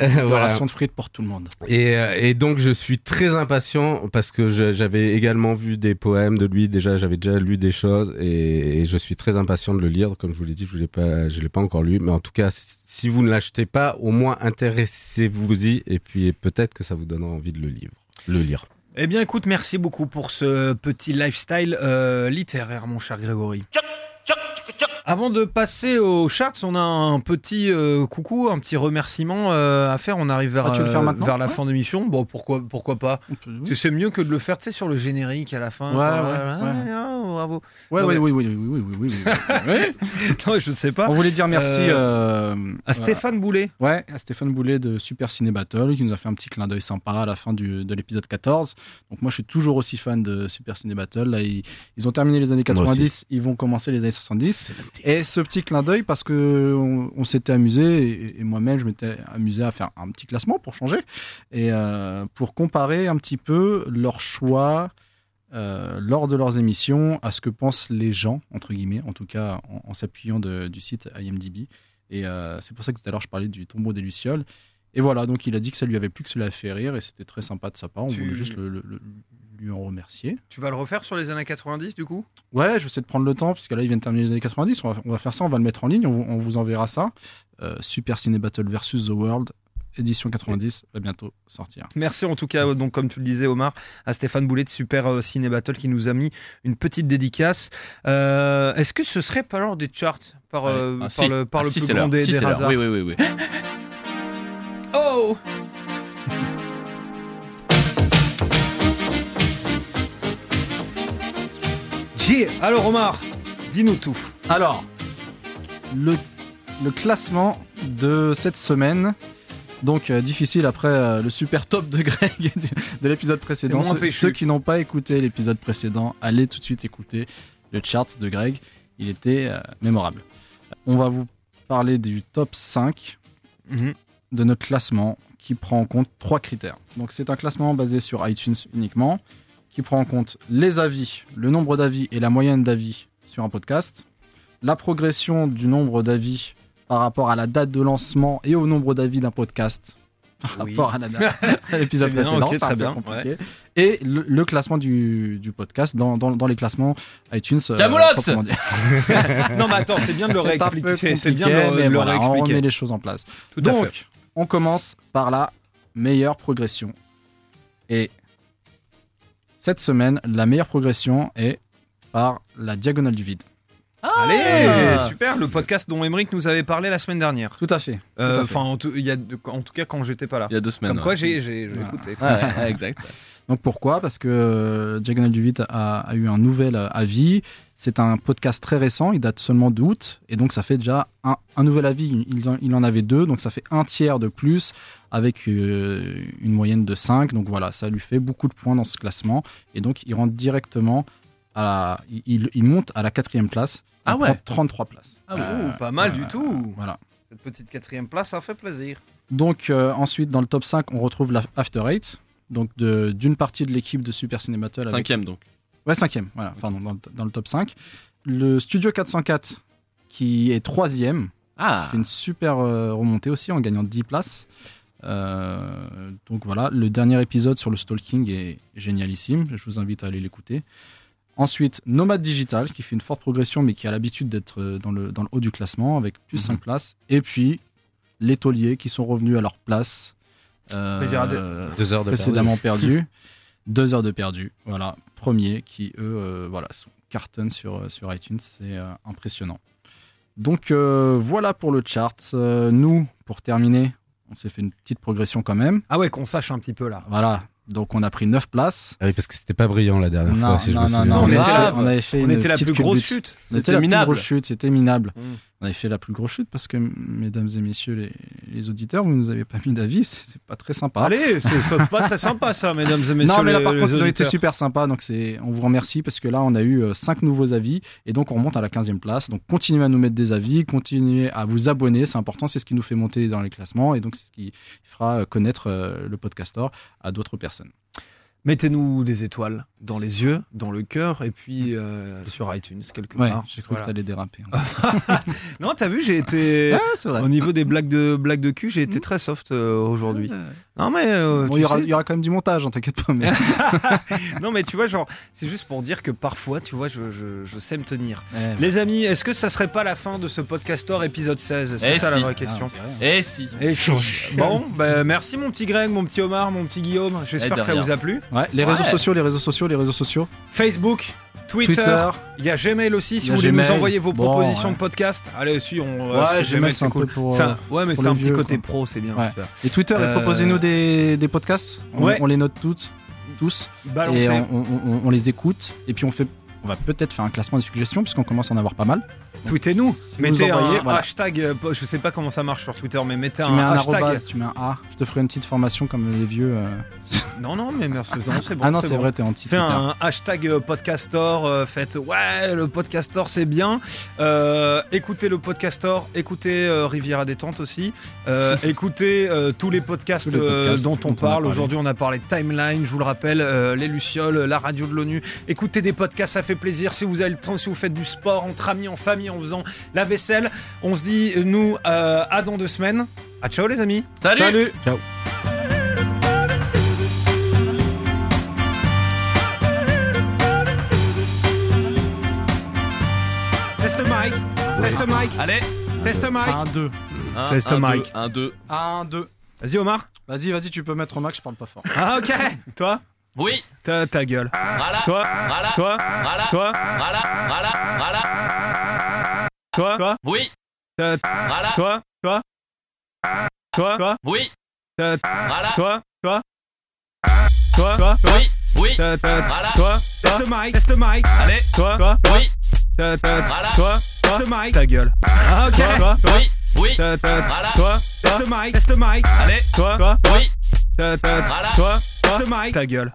euh... voilà. ration de frites pour tout le monde. Et, et donc je suis très impatient parce que je, j'avais également vu des poèmes de lui déjà, j'avais déjà lu des choses et, et je suis très impatient de le lire. Comme je vous l'ai dit, je l'ai pas, je l'ai pas encore lu, mais en tout cas. Si vous ne l'achetez pas, au moins intéressez-vous-y et puis peut-être que ça vous donnera envie de le lire. Le lire. Eh bien écoute, merci beaucoup pour ce petit lifestyle euh, littéraire, mon cher Grégory. Choc, choc, choc, choc. Avant de passer aux charts, on a un petit euh, coucou, un petit remerciement euh, à faire. On arrive vers, ah, euh, vers la ouais. fin de l'émission. Bon, pourquoi, pourquoi pas oui. C'est mieux que de le faire, tu sais, sur le générique à la fin. Ouais, ouais, voilà, ouais. Ah, bravo. Ouais, non, ouais, mais... oui, oui, oui, oui, oui, oui, oui. Non, je sais pas. On voulait dire merci euh, euh, à Stéphane voilà. Boulet. Ouais, à Stéphane Boulet de Super Ciné Battle, qui nous a fait un petit clin d'œil sympa à la fin du, de l'épisode quatorze. Donc moi, je suis toujours aussi fan de Super Ciné Battle. Là, ils, ils ont terminé les années quatre-vingt-dix, ils vont commencer les années soixante-dix. Et ce petit clin d'œil, parce qu'on on s'était amusé, et, et moi-même, je m'étais amusé à faire un petit classement pour changer, et euh, pour comparer un petit peu leurs choix euh, lors de leurs émissions à ce que pensent les gens, entre guillemets, en tout cas en, en s'appuyant de, du site I M D B. Et euh, c'est pour ça que tout à l'heure, je parlais du Tombeau des Lucioles. Et voilà, donc il a dit que ça lui avait plu, que ça l'avait fait rire, et c'était très sympa de sa part. On tu... voulait juste le, le, le, lui en remercier. Tu vas le refaire sur les années quatre-vingt-dix, du coup ? Ouais, je vais essayer de prendre le temps, parce que là, il vient de terminer les années quatre-vingt-dix. On va, on va faire ça, on va le mettre en ligne, on, on vous enverra ça. Euh, Super Ciné Battle versus The World, édition quatre-vingt-dix, va bientôt sortir. Merci en tout cas, donc, comme tu le disais, Omar, à Stéphane Boulet de Super Ciné Battle, qui nous a mis une petite dédicace. Euh, est-ce que ce serait pas l'heure des charts par, ah, euh, ah, par si. le, par ah, le si, plus grand des, si, des hasards ? Oui, oui, oui. oui. Oh yeah. Alors Omar, dis-nous tout. Alors, le, le classement de cette semaine, donc euh, difficile après euh, le super top de Greg du, de l'épisode précédent. Ce, ceux qui n'ont pas écouté l'épisode précédent, allez tout de suite écouter le chart de Greg, il était euh, mémorable. On va vous parler du top cinq. Mm-hmm. De notre classement qui prend en compte trois critères. Donc c'est un classement basé sur iTunes uniquement, qui prend en compte les avis, le nombre d'avis et la moyenne d'avis sur un podcast, la progression du nombre d'avis par rapport à la date de lancement et au nombre d'avis d'un podcast par oui. rapport à, la date, à l'épisode c'est précédent, bien, okay, c'est très un peu bien, compliqué. Ouais. Et le, le classement du, du podcast dans, dans, dans les classements iTunes. Euh, Camoulox Non mais attends, c'est bien de le réexpliquer. C'est, c'est bien de le, le voilà, réexpliquer. On remet les choses en place. Tout Donc, à fait. On commence par la meilleure progression. Et cette semaine, la meilleure progression est par la diagonale du vide. Ah Allez, super, le podcast dont Aymeric nous avait parlé la semaine dernière. Tout à fait. Euh, enfin, en, tout, y a, en tout cas, quand j'étais pas là. Il y a deux semaines. Comme ouais. quoi, j'ai, j'ai, j'ai ah. écouté. Ah ouais, ouais, exact. Donc pourquoi ? Parce que euh, Diagonale du Vide a, a eu un nouvel euh, avis. C'est un podcast très récent, il date seulement d'août. Et donc ça fait déjà un, un nouvel avis. Il en, il en avait deux, donc ça fait un tiers de plus avec euh, une moyenne de cinq. Donc voilà, ça lui fait beaucoup de points dans ce classement. Et donc il rentre directement à la, il, il monte à la quatrième place. Ah ouais. trente-trois places. Ah euh, ouh, pas mal euh, du tout. Voilà. Cette petite quatrième place, ça fait plaisir. Donc euh, ensuite, dans le top cinq, on retrouve la After Eight. Donc de, d'une partie de l'équipe de Super Ciné Battle. Cinquième avec... donc. Ouais, cinquième, voilà, okay. Pardon, dans le, dans le top cinq. Le Studio quatre cent quatre, qui est troisième, ah. fait une super euh, remontée aussi en gagnant dix places. Euh, donc voilà, le dernier épisode sur le stalking est génialissime, je vous invite à aller l'écouter. Ensuite, Nomade Digital, qui fait une forte progression, mais qui a l'habitude d'être dans le, dans le haut du classement, avec plus mm-hmm. cinq places. Et puis, les tauliers, qui sont revenus à leur place. Euh, deux heures de précédemment perdu. perdu. Deux heures de perdu. Voilà, premier qui, eux, euh, voilà, sont cartons sur, sur iTunes. C'est euh, impressionnant. Donc, euh, voilà pour le chart. Euh, nous, pour terminer, on s'est fait une petite progression quand même. Ah ouais, qu'on sache un petit peu là. Voilà. Donc, on a pris neuf places. Ah oui, parce que c'était pas brillant la dernière non, fois. Si non, je non, me non, non, on, on, était là, on avait fait on une était la plus grosse chute. C'était la minable. plus grosse chute. C'était minable. Mmh. On avait fait la plus grosse chute parce que, mesdames et messieurs les, les auditeurs, vous ne nous avez pas mis d'avis, c'est, c'est pas très sympa. Allez, c'est, c'est pas très sympa ça, mesdames et messieurs. Non, mais là par les, contre, ils ont été super sympas, donc c'est, on vous remercie parce que là, on a eu cinq nouveaux avis et donc on remonte à la quinzième place. Donc continuez à nous mettre des avis, continuez à vous abonner, c'est important, c'est ce qui nous fait monter dans les classements et donc c'est ce qui fera connaître le PodcaStore à d'autres personnes. Mettez-nous des étoiles dans les yeux, dans le cœur, et puis euh, sur iTunes, quelque ouais, part. J'ai cru voilà. que t'allais déraper. Hein. Non, t'as vu, j'ai été... Ah, c'est vrai. Au niveau des blagues de, blagues de cul, j'ai été très soft euh, aujourd'hui. Euh... Non, mais... Euh, bon, il sais... y aura quand même du montage, hein, t'inquiète pas. Mais... non, mais tu vois, genre, c'est juste pour dire que parfois, tu vois, je, je, je sais me tenir. Eh, les bah... amis, est-ce que ça serait pas la fin de ce PodcaStore épisode seize ? C'est eh ça si. la vraie question. Ah, vrai, hein. Eh si. Et si. Bon, bah, merci mon petit Greg, mon petit Omar, mon petit Guillaume. J'espère eh, que ça vous a plu. Ouais, les ouais. réseaux sociaux, les réseaux sociaux, les réseaux sociaux. Facebook, Twitter, il y a Gmail aussi, si vous voulez nous envoyer vos bon, propositions ouais. de podcast. Allez, si on. Ouais, euh, Gmail, c'est cool. Pour, c'est un, ouais, mais c'est un vieux, petit côté quoi. Pro, c'est bien. Ouais. Et Twitter, euh... proposez-nous des, des podcasts. On, ouais. on les note toutes, tous. Balancez. Et on, on, on, on les écoute. Et puis on, fait, on va peut-être faire un classement des suggestions, puisqu'on commence à en avoir pas mal. Tweetez-nous, si mettez un envoyez, voilà. hashtag, je sais pas comment ça marche sur Twitter, mais mettez tu un, mets un hashtag. Arrobas, tu mets un A, je te ferai une petite formation comme les vieux. Euh... Non, non, mais merci, non, c'est bon. Ah non, c'est, c'est vrai, bon. T'es anti. Fais un hashtag PodcaStore, euh, faites ouais, le PodcaStore c'est bien. Euh, écoutez le PodcaStore, écoutez euh, Riviera Détente aussi. Euh, écoutez euh, tous les podcasts, tous les podcasts euh, dont, dont on parle. On Aujourd'hui, on a parlé de Timeline, je vous le rappelle, euh, les Lucioles, la radio de l'ONU. Écoutez des podcasts, ça fait plaisir. Si vous avez le temps, si vous faites du sport, entre amis, en famille, en faisant la vaisselle. On se dit, nous, euh, à dans deux semaines. À ciao, les amis. Salut. Salut. Ciao. Test mic. Test mic. Allez. Test mic. un, deux. Test mic. un, deux. un, deux. Vas-y, Omar. Vas-y, vas-y, tu peux mettre au max, je parle pas fort. Ah, ok. Toi ? Oui. Ta, ta gueule. Voilà. Toi. Voilà. Toi. Voilà. Toi. Voilà. Voilà. Voilà. Toi. Quoi ? Oui. Ta, voilà. Toi. Quoi ? Toi. Quoi ? Oui. Ta, voilà. Toi. Quoi ? Toi. Quoi ? Oui. Oui. Ta, voilà. Toi. Test mic. Test mic. Allez. Toi. Quoi ? Oui. Toi, toi, ta gueule. Ah, ok. Toi, toi, oui, oui. Toi, toi, test mic, test mic. Allez, toi, toi, oui. Toi, toi, ta gueule.